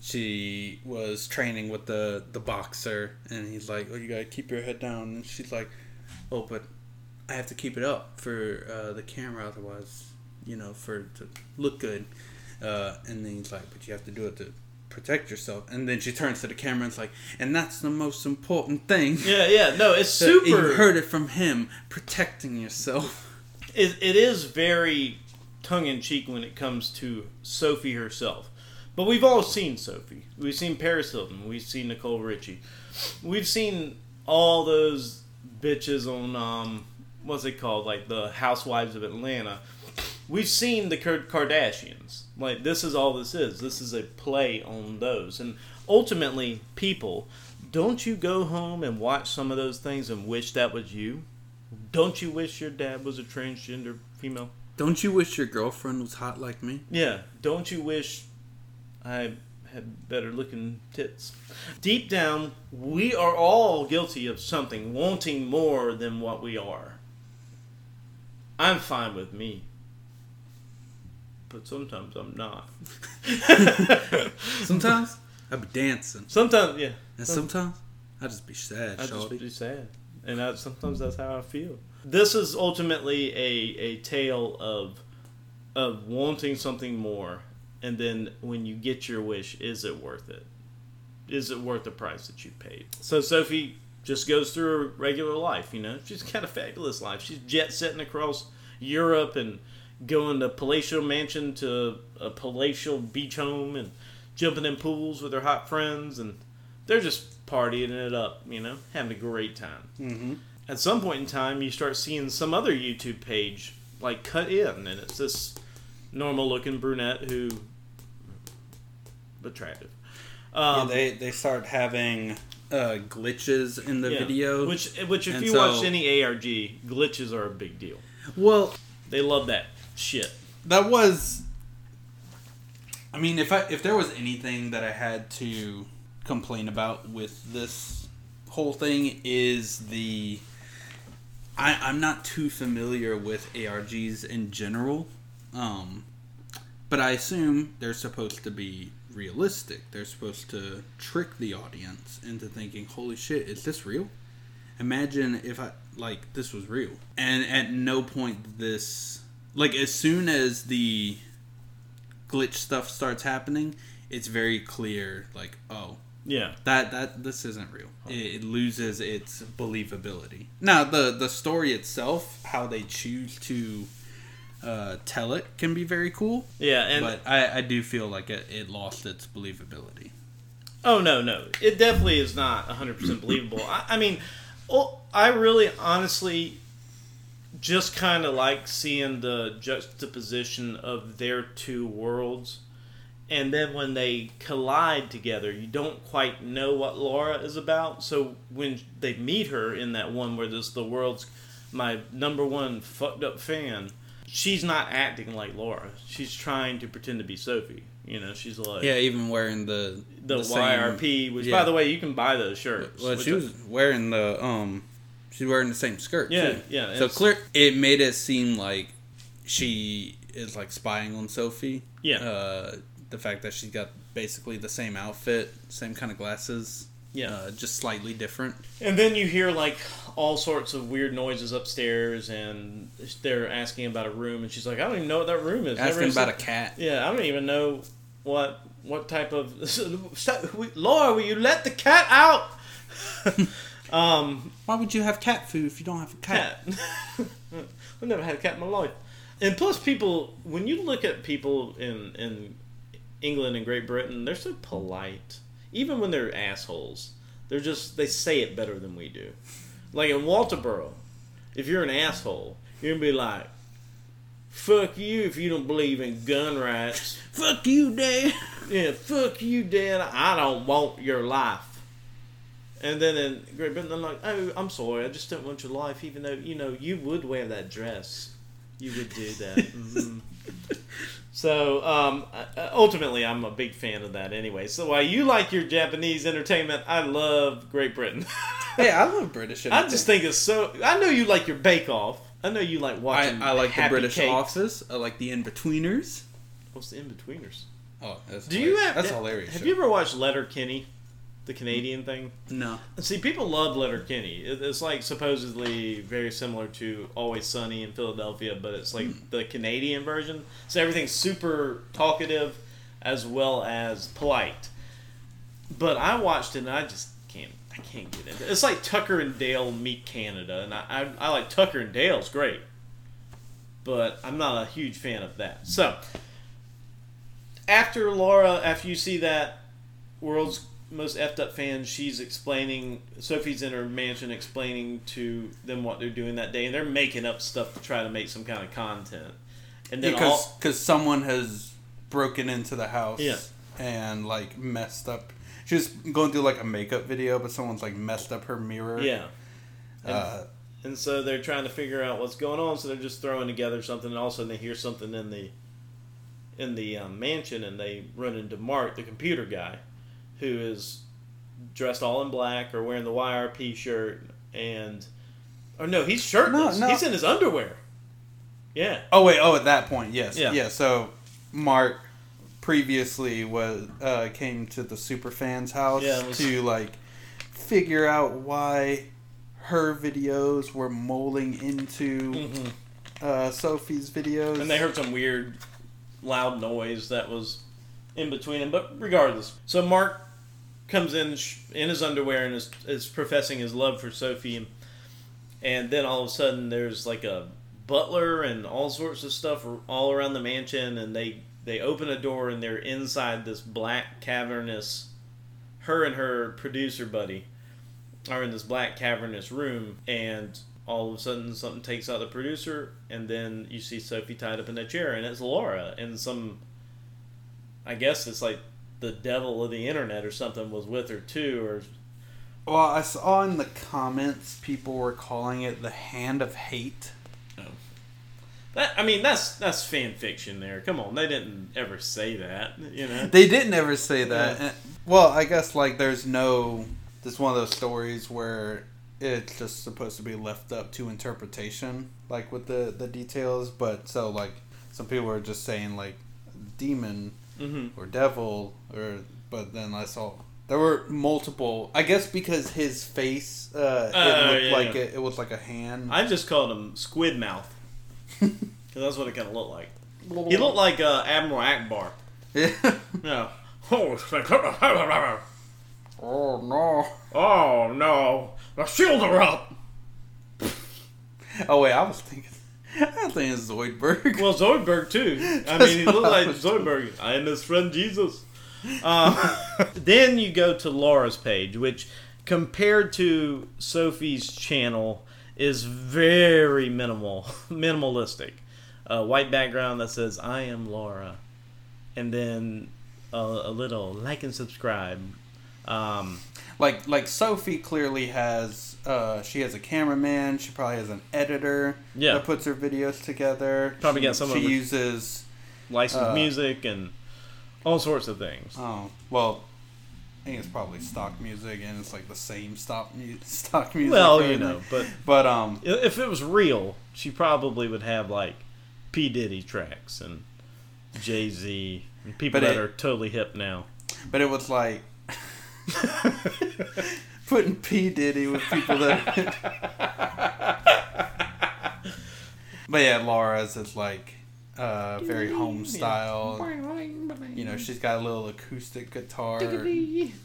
she was training with the boxer, and he's like, oh, you gotta keep your head down. And she's like, oh, but I have to keep it up for the camera, otherwise, you know, to look good. And then he's like, but you have to do it to protect yourself. And then she turns to the camera and is like, and that's the most important thing. Yeah, no, it's super... You heard it from him, protecting yourself. It is very tongue-in-cheek when it comes to Sophie herself. But we've all seen Sophie. We've seen Paris Hilton. We've seen Nicole Richie. We've seen all those bitches on, what's it called? Like the Housewives of Atlanta. We've seen the Kardashians. Like, this is all this is. This is a play on those. And ultimately, people, don't you go home and watch some of those things and wish that was you? Don't you wish your dad was a transgender female? Don't you wish your girlfriend was hot like me? Yeah. Don't you wish I had better looking tits? Deep down, we are all guilty of something, wanting more than what we are. I'm fine with me. But sometimes I'm not. Sometimes I be dancing. Sometimes, yeah. And sometimes I just be sad, shawty. I just be sad. And sometimes that's how I feel. This is ultimately a tale of wanting something more. And then when you get your wish, is it worth it? Is it worth the price that you paid? So Sophie just goes through her regular life, you know. She's got a fabulous life. She's jet-setting across Europe and going to palatial mansion to a palatial beach home and jumping in pools with her hot friends, and they're just partying it up, you know, having a great time. Mm-hmm. At some point in time, you start seeing some other YouTube page like cut in, and it's this normal-looking brunette who attractive. They start having glitches in the video, which if you watch any ARG, glitches are a big deal. Well. They love that shit. That was... I mean, if there was anything that I had to complain about with this whole thing is the... I'm not too familiar with ARGs in general. But I assume they're supposed to be realistic. They're supposed to trick the audience into thinking, holy shit, is this real? Imagine if this was real. And at no point this... Like, as soon as the glitch stuff starts happening, it's very clear, like, oh, Yeah. This isn't real. Huh. It loses its believability. Now, the story itself, how they choose to tell it, can be very cool. Yeah, and but I do feel like it lost its believability. Oh, no. It definitely is not 100% believable. I mean, I really honestly just kind of like seeing the juxtaposition of their two worlds. And then when they collide together, you don't quite know what Laura is about. So when they meet her in that one where this the world's my number one fucked up fan, she's not acting like Laura. She's trying to pretend to be Sophie. You know, she's like... Yeah, even wearing the YRP, which, yeah. By the way, you can buy those shirts. Well, she was wearing she's wearing the same skirt, too. Yeah. So it made it seem like she is, like, spying on Sophie. Yeah. The fact that she's got basically the same outfit, same kind of glasses, just slightly different. And then you hear like all sorts of weird noises upstairs, and they're asking about a room, and she's like, "I don't even know what that room is." Asking about a cat. Yeah, I don't even know what type of Laura, will you let the cat out? Why would you have cat food if you don't have a cat? I've never had a cat in my life. And plus, people, when you look at people in England and Great Britain, they're so polite. Even when they're assholes, they say it better than we do. Like in Walterboro, if you're an asshole, you're gonna be like, "Fuck you if you don't believe in gun rights." "Fuck you, Dad." Yeah, "Fuck you, Dad. I don't want your life." And then in Great Britain, I'm like, "Oh, I'm sorry. I just don't want your life, even though you would wear that dress. You would do that." Mm-hmm. So, ultimately, I'm a big fan of that anyway. So, while you like your Japanese entertainment, I love Great Britain. Hey, I love British entertainment. I just think it's so... I know you like your Bake Off. I know you like watching I like the British Office. I like the In-Betweeners. What's the In-Betweeners? Oh, that's hilarious. Have you ever watched Letterkenny, the Canadian thing? No. See, people love Letterkenny. It's like supposedly very similar to Always Sunny in Philadelphia, but it's like the Canadian version. So everything's super talkative as well as polite. But I watched it and I can't get into it. It's like Tucker and Dale meet Canada, and I like Tucker and Dale's great. But I'm not a huge fan of that. So after Laura, after you see that world's most effed up fan, she's explaining, Sophie's in her mansion explaining to them what they're doing that day, and they're making up stuff to try to make some kind of content. And then because someone has broken into the house and like messed up. She was going through like a makeup video, but someone's like messed up her mirror. Yeah. And so they're trying to figure out what's going on, so they're just throwing together something, and all of a sudden they hear something in the mansion, and they run into Mark, the computer guy, who is dressed all in black or wearing the YRP shirt, and... Oh, no, he's shirtless. No. He's in his underwear. Yeah. Oh, wait. Oh, at that point, yes. Yeah, so Mark previously came to the Superfan's house to, like, figure out why her videos were molding into Sophie's videos. And they heard some weird, loud noise that was in between them, but regardless. So Mark comes in his underwear and is professing his love for Sophie, and then all of a sudden there's like a butler and all sorts of stuff all around the mansion, and they open a door and they're inside this black cavernous... Her and her producer buddy are in this black cavernous room, and all of a sudden something takes out the producer, and then you see Sophie tied up in a chair, and it's Laura, and some... I guess it's like the devil of the internet or something was with her too. Well, I saw in the comments people were calling it the Hand of Hate. Oh. That's fan fiction there. Come on, they didn't ever say that, They didn't ever say that. Yeah. And, well, I guess like it's one of those stories where it's just supposed to be left up to interpretation, like with the details, but so like some people are just saying like demon... Mm-hmm. Or devil, but then I saw there were multiple. I guess because his face, it was like a hand. I just called him Squid Mouth because that's what it kind of looked like. He looked like Admiral Akbar. Yeah. Yeah. Oh no. Oh no. The shield are up. Oh wait, I was thinking Zoidberg. Well, Zoidberg too. I mean, he looked like Zoidberg. I am his friend Jesus. Then you go to Laura's page, which compared to Sophie's channel is very minimalistic. A white background that says I am Laura, and then a little like and subscribe. Like Sophie clearly has she has a cameraman, she probably has an editor that puts her videos together. Probably got someone she uses licensed music and all sorts of things. Oh well, I think it's probably stock music, and it's like the same stock music. Well, you know, but if it was real, she probably would have like P. Diddy tracks and Jay-Z and people that are totally hip now. But it was like putting P. Diddy with people that. But yeah, Laura's is like very home style. You know, she's got a little acoustic guitar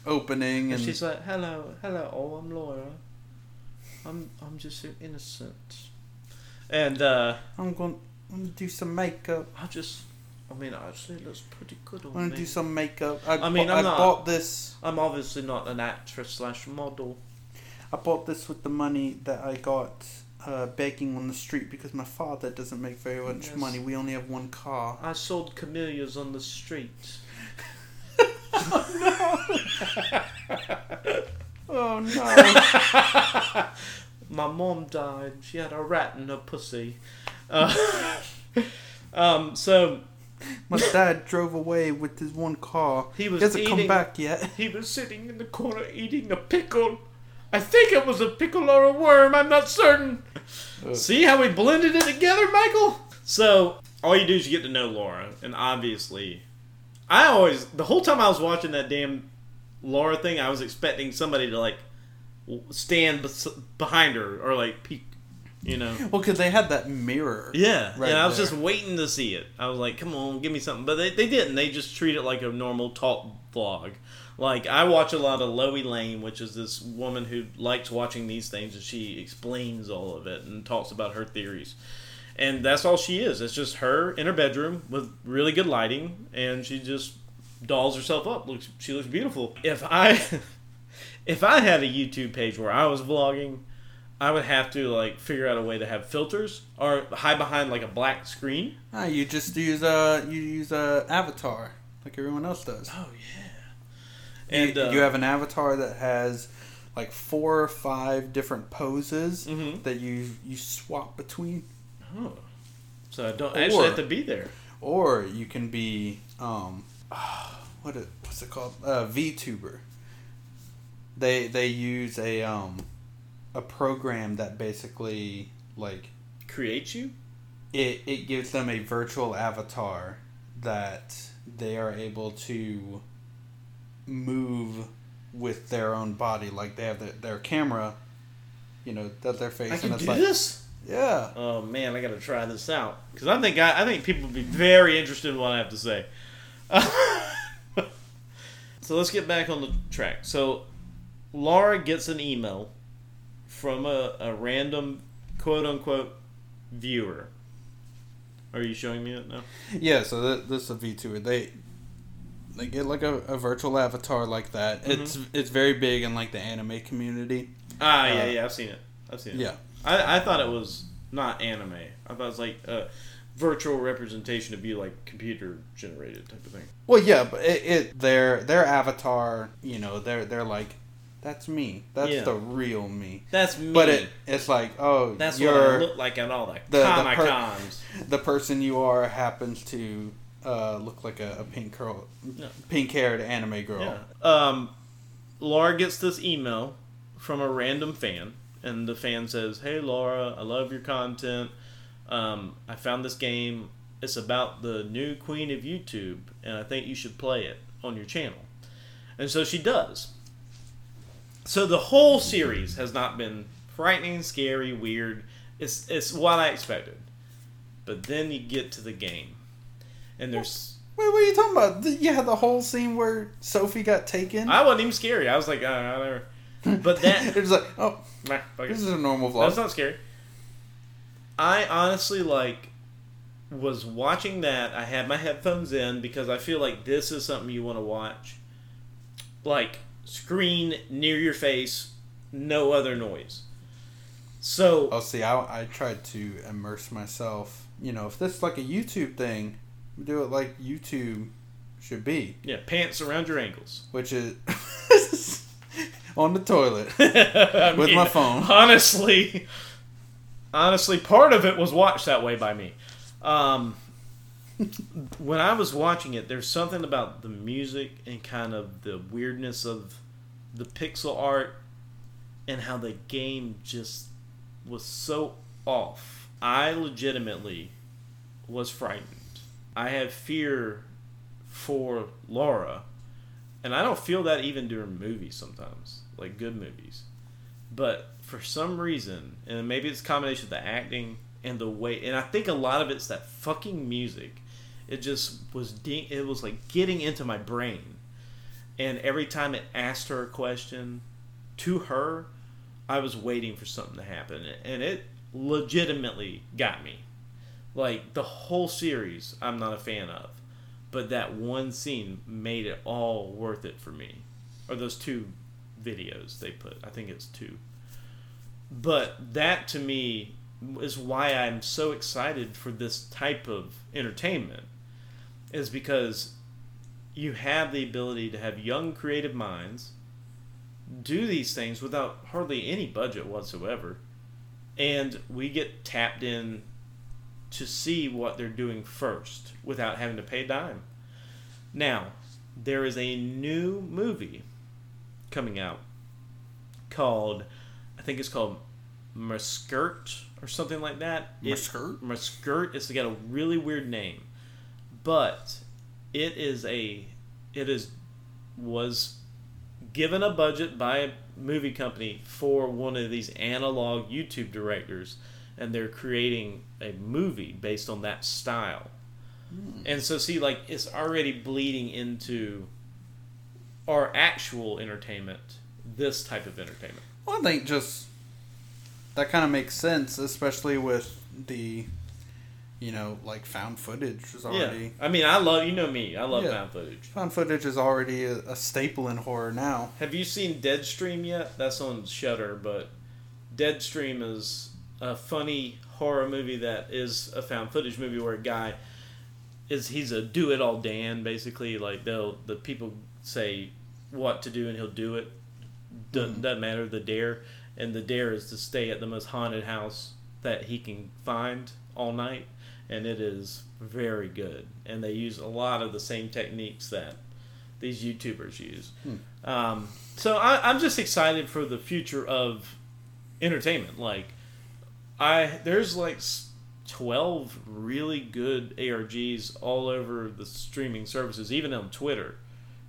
opening, and she's like, "Hello, oh, I'm Laura. I'm just so innocent, and I'm gonna do some makeup. I actually it looks pretty good on me. I'm gonna do some makeup. I bought this. I'm obviously not an actress / model. I bought this with the money that I got." Begging on the street because my father doesn't make very much money. We only have one car. I sold camellias on the street. Oh no! Oh no! My mom died. She had a rat in her pussy. So my dad drove away with his one car. He hasn't come back yet. He was sitting in the corner eating a pickle. I think it was a pickle or a worm. I'm not certain. See how we blended it together, Michael? So, all you do is you get to know Laura. And obviously, the whole time I was watching that damn Laura thing, I was expecting somebody to, like, stand behind her or, like, peek, you know. Well, because they had that mirror. Yeah. Right, and I was just waiting to see it. I was like, come on, give me something. But they didn't. They just treat it like a normal talk vlog. Like, I watch a lot of Loie Lane, which is this woman who likes watching these things, and she explains all of it and talks about her theories. And that's all she is. It's just her in her bedroom with really good lighting, and she just dolls herself up. She looks beautiful. If I had a YouTube page where I was vlogging, I would have to, like, figure out a way to have filters or hide behind, like, a black screen. No, you just use an avatar like everyone else does. Oh, yeah. And you have an avatar that has like 4 or 5 different poses that you swap between. Oh, so I don't actually have to be there. Or you can be what's it called? VTuber. They use a program that basically like creates you. It gives them a virtual avatar that they are able to move with their own body, like they have their camera, you know, that they're facing. I can do this? Yeah. Oh man, I gotta try this out because I think people would be very interested in what I have to say. So let's get back on the track. So Laura gets an email from a random quote unquote viewer. Are you showing me it now? Yeah. So this is a VTuber. They get like a virtual avatar like that. It's very big in like the anime community. Yeah, I've seen it. Yeah, I thought it was not anime. I thought it was like a virtual representation of you, like computer generated type of thing. Well, yeah, but their avatar, you know, they're like, that's me. That's the real me. That's me. But it's like, oh, that's what I look like at all the Comic-Cons. The person you are happens to look like a pink-haired anime girl. Yeah. Laura gets this email from a random fan, and the fan says, "Hey Laura, I love your content. I found this game. It's about the new queen of YouTube, and I think you should play it on your channel." And so she does. So the whole series has not been frightening, scary, weird. It's what I expected. But then you get to the game. And there's Wait, what are you talking about? You had the whole scene where Sophie got taken. I wasn't even scary. I was like, I don't know. But that... It was like, oh, nah, this is a normal vlog. That's not scary. I honestly, like, was watching that. I had my headphones in because I feel like this is something you want to watch. Like, screen near your face, no other noise. So... Oh, see, I tried to immerse myself. You know, if this is like a YouTube thing... Do it like YouTube should be. Yeah, pants around your ankles. Which is on the toilet with my phone. Honestly, part of it was watched that way by me. When I was watching it, there's something about the music and kind of the weirdness of the pixel art and how the game just was so off. I legitimately was frightened. I have fear for Laura, and I don't feel that even during movies sometimes, like good movies. But for some reason, and maybe it's a combination of the acting and the way, and I think a lot of it's that fucking music. It just was, it was like getting into my brain. And every time it asked her a question to her, I was waiting for something to happen, and it legitimately got me. Like, the whole series, I'm not a fan of. But that one scene made it all worth it for me. Or those two videos they put. I think it's two. But that, to me, is why I'm so excited for this type of entertainment. Is because you have the ability to have young, creative minds do these things without hardly any budget whatsoever. And we get tapped in to see what they're doing first without having to pay a dime. Now, there is a new movie coming out called, I think it's called Muskirt or something like that. Muskirt? Muskirt. It's got a really weird name. But it is a, was given a budget by a movie company for one of these analog YouTube directors, and they're creating a movie based on that style. Mm. And so, see, like, it's already bleeding into our actual entertainment, this type of entertainment. Well, I think just that kind of makes sense, especially with the, you know, like, found footage is already... Yeah. I mean, I love, you know me, I love found footage. Found footage is already a staple in horror now. Have you seen Deadstream yet? That's on Shudder, but Deadstream is a funny horror movie that is a found footage movie where a guy is, he's a do-it-all Dan, basically. Like, the people say what to do and he'll do it. Doesn't matter the dare. And the dare is to stay at the most haunted house that he can find all night. And it is very good. And they use a lot of the same techniques that these YouTubers use. Hmm. So I'm just excited for the future of entertainment. Like, there's like 12 really good ARGs all over the streaming services. Even on Twitter,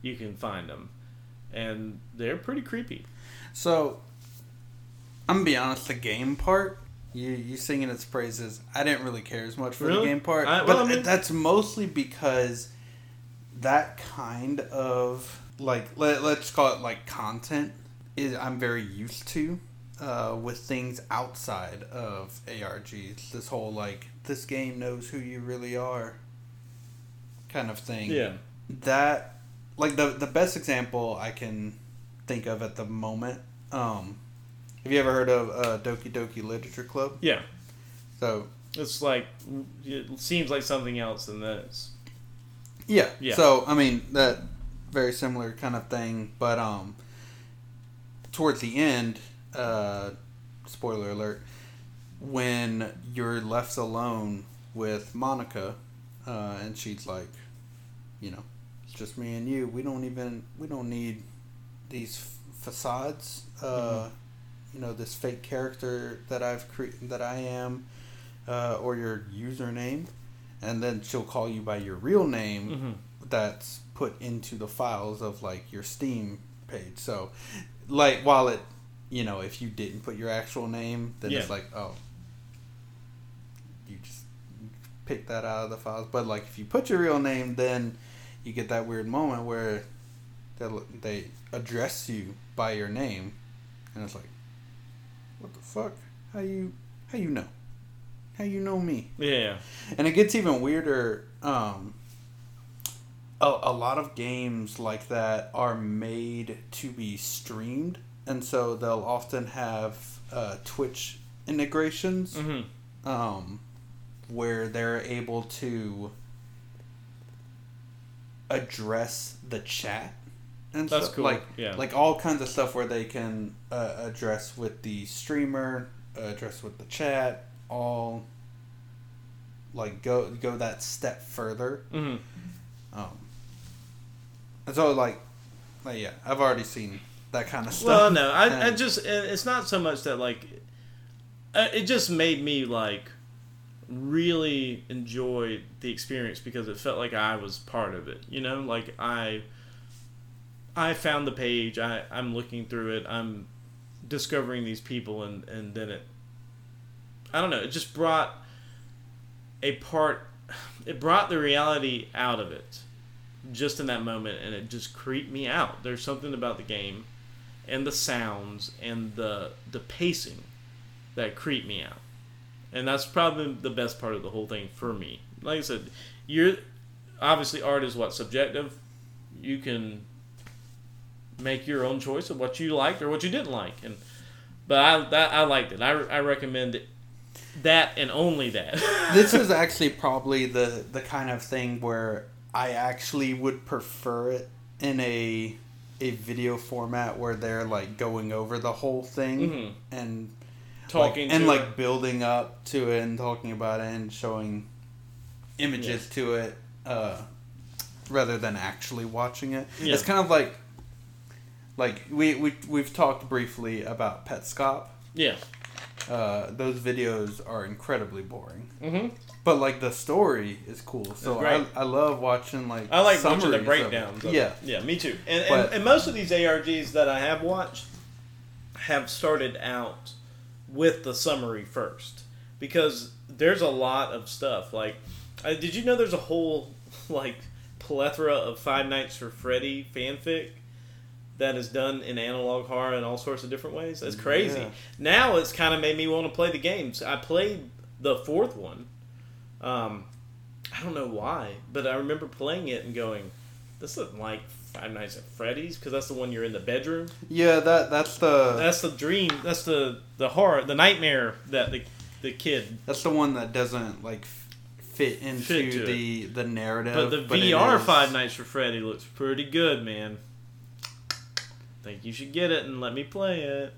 you can find them. And they're pretty creepy. So, I'm going to be honest, the game part, you singing its praises, I didn't really care as much for the game part. That's mostly because that kind of, like, let's call it like content, is I'm very used to. With things outside of ARGs. This whole, like, this game knows who you really are kind of thing. Yeah. That, like, the best example I can think of at the moment, have you ever heard of Doki Doki Literature Club? Yeah. So... It's like, it seems like something else than this. Yeah. So, I mean, that very similar kind of thing, but towards the end... spoiler alert, when you're left alone with Monica, and she's like, you know, it's just me and you, we don't need these facades, you know, this fake character that I am, or your username, and then she'll call you by your real name that's put into the files of, like, your Steam page. So, like, while it, you know, if you didn't put your actual name, then it's like, oh, you just pick that out of the files. But like if you put your real name, then you get that weird moment where they address you by your name, and it's like, what the fuck? How you know? How you know me? Yeah. And it gets even weirder. A lot of games like that are made to be streamed, and so they'll often have Twitch integrations, mm-hmm. Where they're able to address the chat and that's stuff. Cool. Like all kinds of stuff where they can address with the streamer, address with the chat, all like go that step further. Mm-hmm. And so like yeah, I've already seen that kind of stuff. Well, no, I just, it's not so much that like, it just made me like really enjoy the experience because it felt like I was part of it, you know, like I found the page, I'm looking through it, I'm discovering these people, and then it, I don't know, it just brought it brought the reality out of it just in that moment, and it just creeped me out. There's something about the game and the sounds and the pacing that creeped me out, and that's probably the best part of the whole thing for me. Like I said, you're obviously, art is what, subjective. You can make your own choice of what you liked or what you didn't like, but I liked it. I recommend it. That and only that. This is actually probably the kind of thing where I actually would prefer it in a video format where they're like going over the whole thing, mm-hmm. and talking like, and like it. Building up to it and talking about it and showing images, yes. to it, rather than actually watching it. Yeah. It's kind of like we've talked briefly about Petscop. Yeah. Those videos are incredibly boring, mm-hmm. but like the story is cool. So I love watching watching the breakdowns. Yeah, me too. And most of these ARGs that I have watched have started out with the summary first, because there's a lot of stuff. Like, did you know there's a whole like plethora of Five Nights for Freddy fanfic that is done in analog horror in all sorts of different ways? That's crazy. Yeah. Now it's kind of made me want to play the games. I played the fourth one. I don't know why, but I remember playing it and going, this isn't like Five Nights at Freddy's, because that's the one you're in the bedroom. Yeah, that's the dream. That's the horror, the nightmare that the kid... That's the one that doesn't like fit into the narrative. But the VR Five Nights for Freddy looks pretty good, man. Think you should get it and let me play it.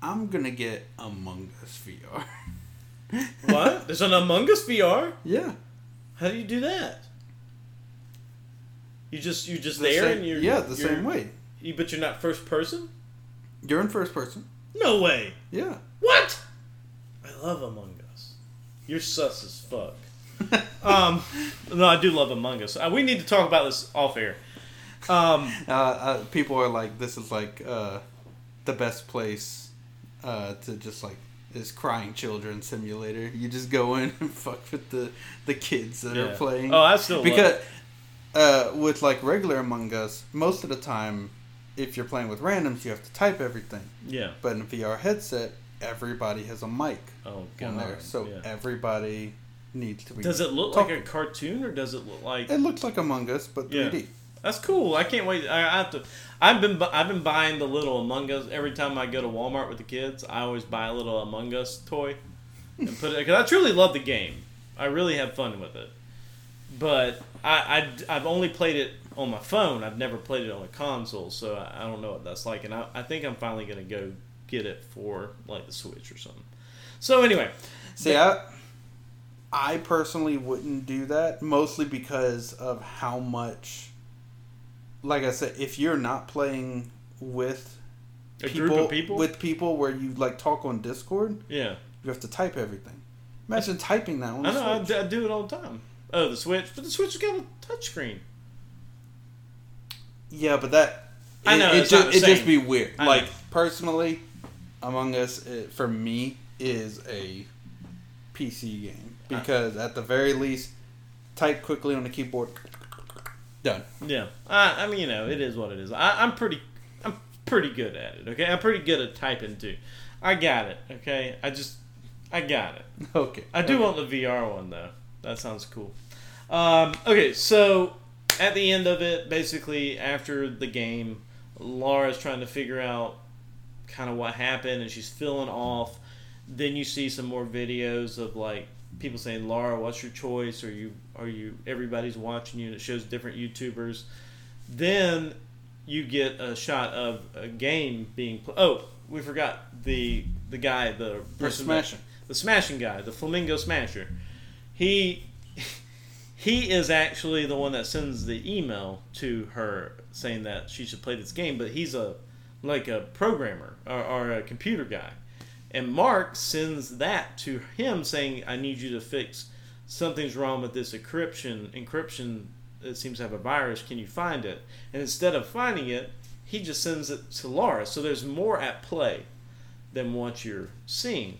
I'm gonna get Among Us VR. What? There's an Among Us VR? Yeah. How do you do that? You just the there same, and you're yeah the you're, same way. But you're not first person? You're in first person. No way. Yeah. What? I love Among Us. You're sus as fuck. No, I do love Among Us. We need to talk about this off air. People are like, this is like the best place to just like this crying children simulator. You just go in and fuck with the kids that yeah. are playing. Oh, I still because love it. With like regular Among Us, most of the time, if you're playing with randoms, you have to type everything. Yeah. But in a VR headset, everybody has a mic on there, so yeah. everybody needs to be. Does it look talking. Like a cartoon, or does it look like? It looks like Among Us, but 3D. Yeah. That's cool. I can't wait. I've been buying the little Among Us every time I go to Walmart with the kids. I always buy a little Among Us toy and put it, because I truly love the game. I really have fun with it. But I've only played it on my phone. I've never played it on a console, so I don't know what that's like. And I think I'm finally gonna go get it for like the Switch or something. So anyway, I personally wouldn't do that, mostly because of how much. Like I said, if you're not playing with people where you like talk on Discord, yeah, you have to type everything. Imagine typing that on the Switch. I do it all the time. Oh, the Switch, but the Switch has got a touchscreen. Yeah, but that I know it just be weird. Personally, Among Us for me is a PC game. Because at the very least, type quickly on the keyboard. Done. Yeah. I mean, you know, it is what it is. I'm pretty good at it, okay? I'm pretty good at typing, too. I got it, okay? I got it. Okay. I do want the VR one, though. That sounds cool. Okay, so at the end of it, basically, after the game, Laura's trying to figure out kind of what happened, and she's feeling off. Then you see some more videos of, like, people saying, Laura, what's your choice? Are you everybody's watching you, and it shows different YouTubers. Then you get a shot of a game being played. Oh, we forgot the guy, the person the smashing guy, the flamingo smasher. He is actually the one that sends the email to her saying that she should play this game, but he's a programmer or a computer guy. And Mark sends that to him saying, I need you to fix, something's wrong with this encryption, it seems to have a virus, can you find it? And instead of finding it, he just sends it to Laura. So there's more at play than what you're seeing.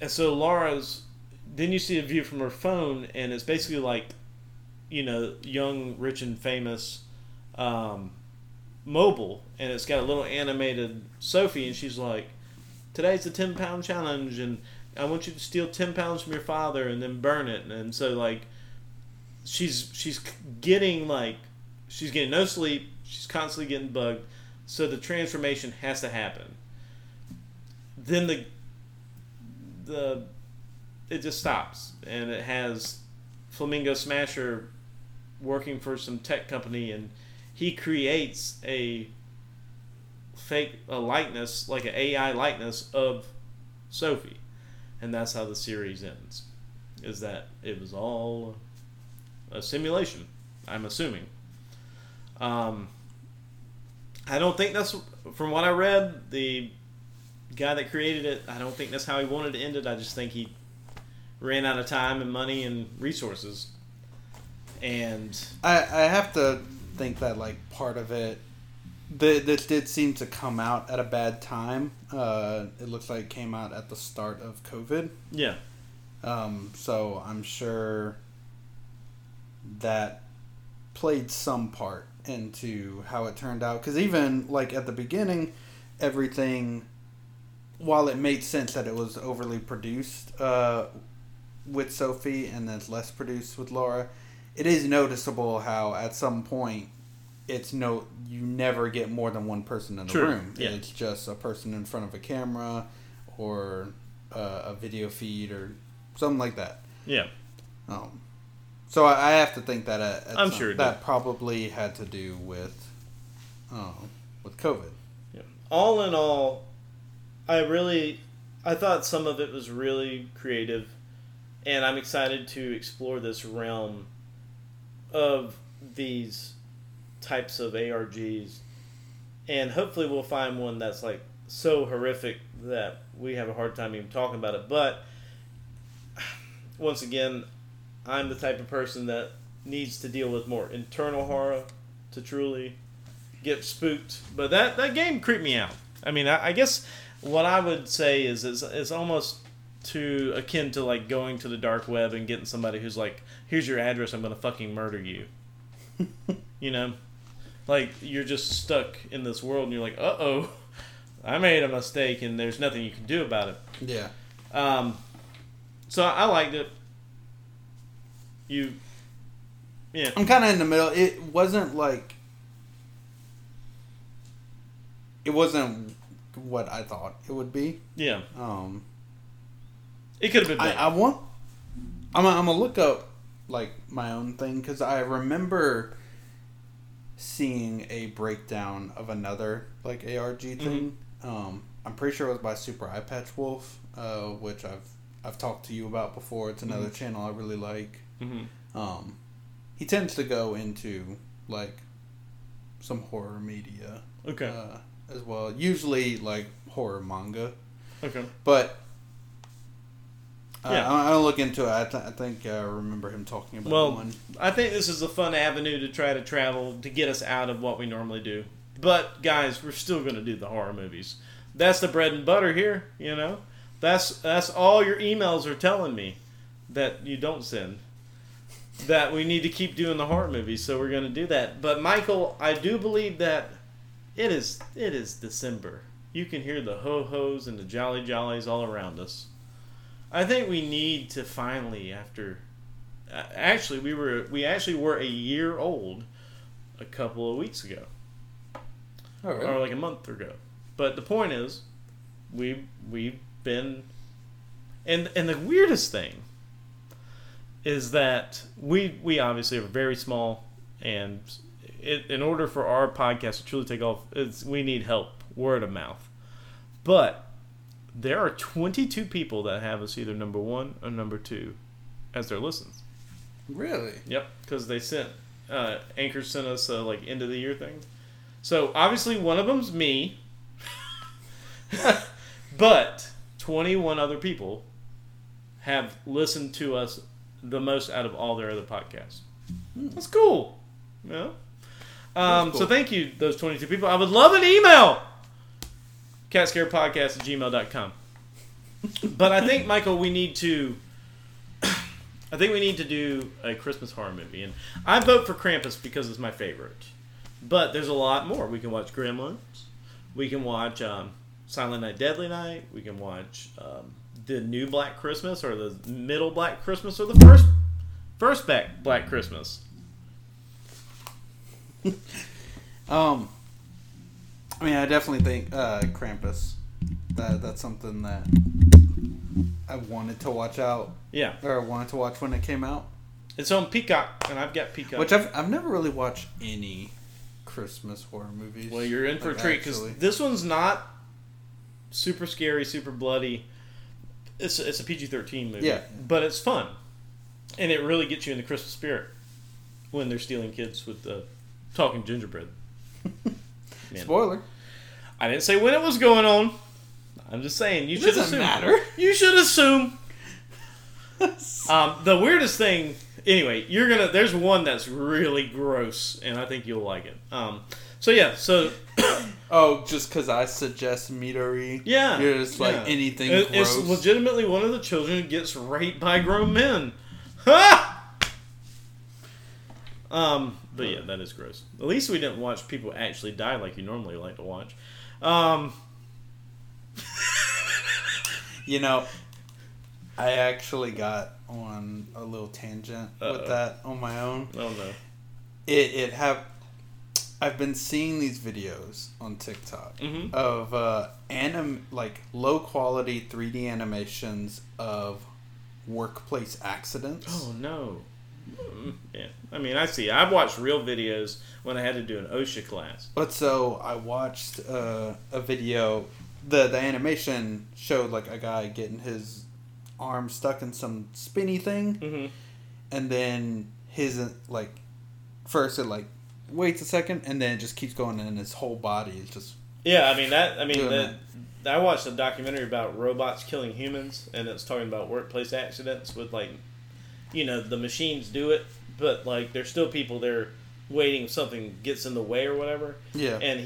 And so then you see a view from her phone, and it's basically like, you know, young, rich, and famous mobile, and it's got a little animated Sophie, and she's like, today's the 10-pound challenge, and I want you to steal 10 pounds from your father and then burn it. And so, like, she's getting no sleep. She's constantly getting bugged. So the transformation has to happen. Then it just stops, and it has Flamingo Smasher working for some tech company, and he creates a likeness, like an AI likeness of Sophie. And that's how the series ends, is that it was all a simulation, I'm assuming. I don't think that's, from what I read, the guy that created it, I don't think that's how he wanted to end it. I just think he ran out of time and money and resources. And I have to think that, like, part of it, this did seem to come out at a bad time. It looks like it came out at the start of COVID. Yeah. So I'm sure that played some part into how it turned out. Because even, like, at the beginning, everything, while it made sense that it was overly produced with Sophie and then less produced with Laura, it is noticeable how at some point you never get more than one person in the room. Yeah. It's just a person in front of a camera or a video feed or something like that. Yeah. So I have to think that that probably had to do with COVID. Yeah. All in all, I thought some of it was really creative, and I'm excited to explore this realm of these types of ARGs, and hopefully we'll find one that's like so horrific that we have a hard time even talking about it. But once again, I'm the type of person that needs to deal with more internal horror to truly get spooked. But that game creeped me out. I mean, I guess what I would say is it's almost too akin to like going to the dark web and getting somebody who's like, here's your address, I'm gonna fucking murder you. You know? Like, you're just stuck in this world, and you're like, uh-oh, I made a mistake, and there's nothing you can do about it. Yeah. So I liked it. Yeah. I'm kind of in the middle. It wasn't like... It wasn't what I thought it would be. Yeah. It could have been better. I'm going to look up, like, my own thing, because I remember seeing a breakdown of another like ARG thing. Mm-hmm. I'm pretty sure it was by Super Eyepatch Wolf, which I've talked to you about before. It's another mm-hmm. channel I really like. Mm-hmm. He tends to go into like some horror media, okay, as well. Usually like horror manga, okay. But yeah, I don't look into it. I think I remember him talking about one. I think this is a fun avenue to try to travel to get us out of what we normally do. But, guys, we're still going to do the horror movies. That's the bread and butter here, you know? That's all your emails are telling me that you don't send. That we need to keep doing the horror movies, so we're going to do that. But Michael, I do believe that it is December. You can hear the ho-hos and the jolly jollies all around us. I think we need to finally, after... Actually, we were a year old a couple of weeks ago. Oh, really? Or like a month ago. But the point is, we've been... And the weirdest thing is that we obviously are very small, and in order for our podcast to truly take off, we need help, word of mouth. But there are 22 people that have us either number one or number two as their listens. Really? Yep, because they sent... Anchor sent us like end of the year thing. So obviously one of them's me, but 21 other people have listened to us the most out of all their other podcasts. That's cool. Yeah. Cool. So thank you, those 22 people. I would love an email. catscarepodcast@gmail.com. But I think, Michael, we need to do a Christmas horror movie. And I vote for Krampus because it's my favorite. But there's a lot more. We can watch Gremlins. We can watch Silent Night, Deadly Night. We can watch the new Black Christmas, or the middle Black Christmas, or the first Black Christmas. I mean, I definitely think Krampus. That's something that I wanted to watch out. Yeah. Or I wanted to watch when it came out. It's on Peacock, and I've got Peacock. Which I've never really watched any Christmas horror movies. Well, you're in for a treat, because this one's not super scary, super bloody. It's a PG-13 movie. Yeah. But it's fun. And it really gets you in the Christmas spirit when they're stealing kids with the talking gingerbread. Spoiler. I didn't say when it was going on. I'm just saying, you should assume. It doesn't matter. You should assume. The weirdest thing... Anyway, there's one that's really gross, and I think you'll like it. Oh, just because I suggest Midori? Yeah. You're just like, anything gross? It's legitimately one of the children gets raped by grown men. Ha! But yeah, that is gross. At least we didn't watch people actually die like you normally like to watch. You know, I actually got on a little tangent with that on my own. Oh no! I've been seeing these videos on TikTok of low quality 3D animations of workplace accidents. Oh no! Yeah, I mean, I see. I've watched real videos when I had to do an OSHA class. But so I watched a video. The animation showed like a guy getting his arm stuck in some spinny thing, and then his first it waits a second, and then it just keeps going, and his whole body is just I watched a documentary about robots killing humans, and it's talking about workplace accidents with the machines do it, but there's still people there waiting if something gets in the way or whatever. Yeah, and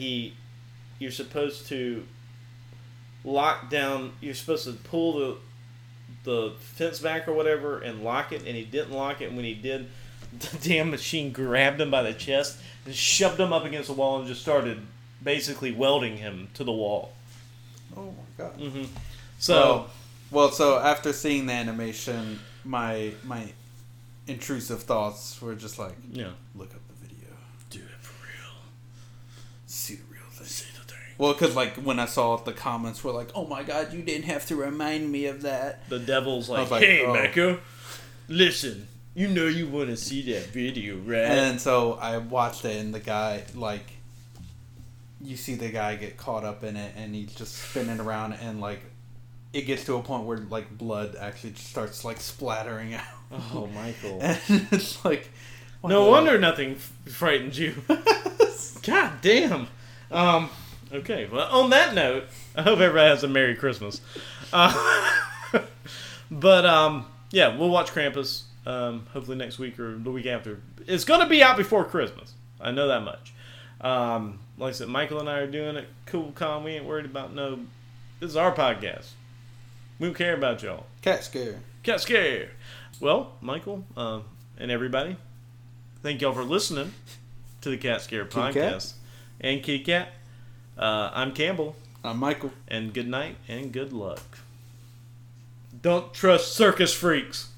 you're supposed to lock down. You're supposed to pull the fence back or whatever and lock it, and he didn't lock it, and when he did, the damn machine grabbed him by the chest and shoved him up against the wall and just started basically welding him to the wall. Oh my god. So so after seeing the animation, my intrusive thoughts were just like, look up the video, do it for real, see the real thing. Well, because, when I saw it, the comments were like, oh my god, you didn't have to remind me of that. The devil's like hey, Becca, listen, you know you want to see that video, right? And so I watched it, and the guy, you see the guy get caught up in it, and he's just spinning around, and, it gets to a point where, blood actually just starts, splattering out. Oh, Michael. And it's no wonder nothing frightens you. God damn. Okay, well, on that note, I hope everybody has a Merry Christmas. But we'll watch Krampus hopefully next week or the week after. It's going to be out before Christmas. I know that much. Like I said, Michael and I are doing it. Cool, calm. We ain't worried about no... This is our podcast. We don't care about y'all. CatScare. CatScare. Well, Michael, and everybody, thank y'all for listening to the CatScare podcast. And Kitty Cat. I'm Campbell. I'm Michael. And good night and good luck. Don't trust circus freaks.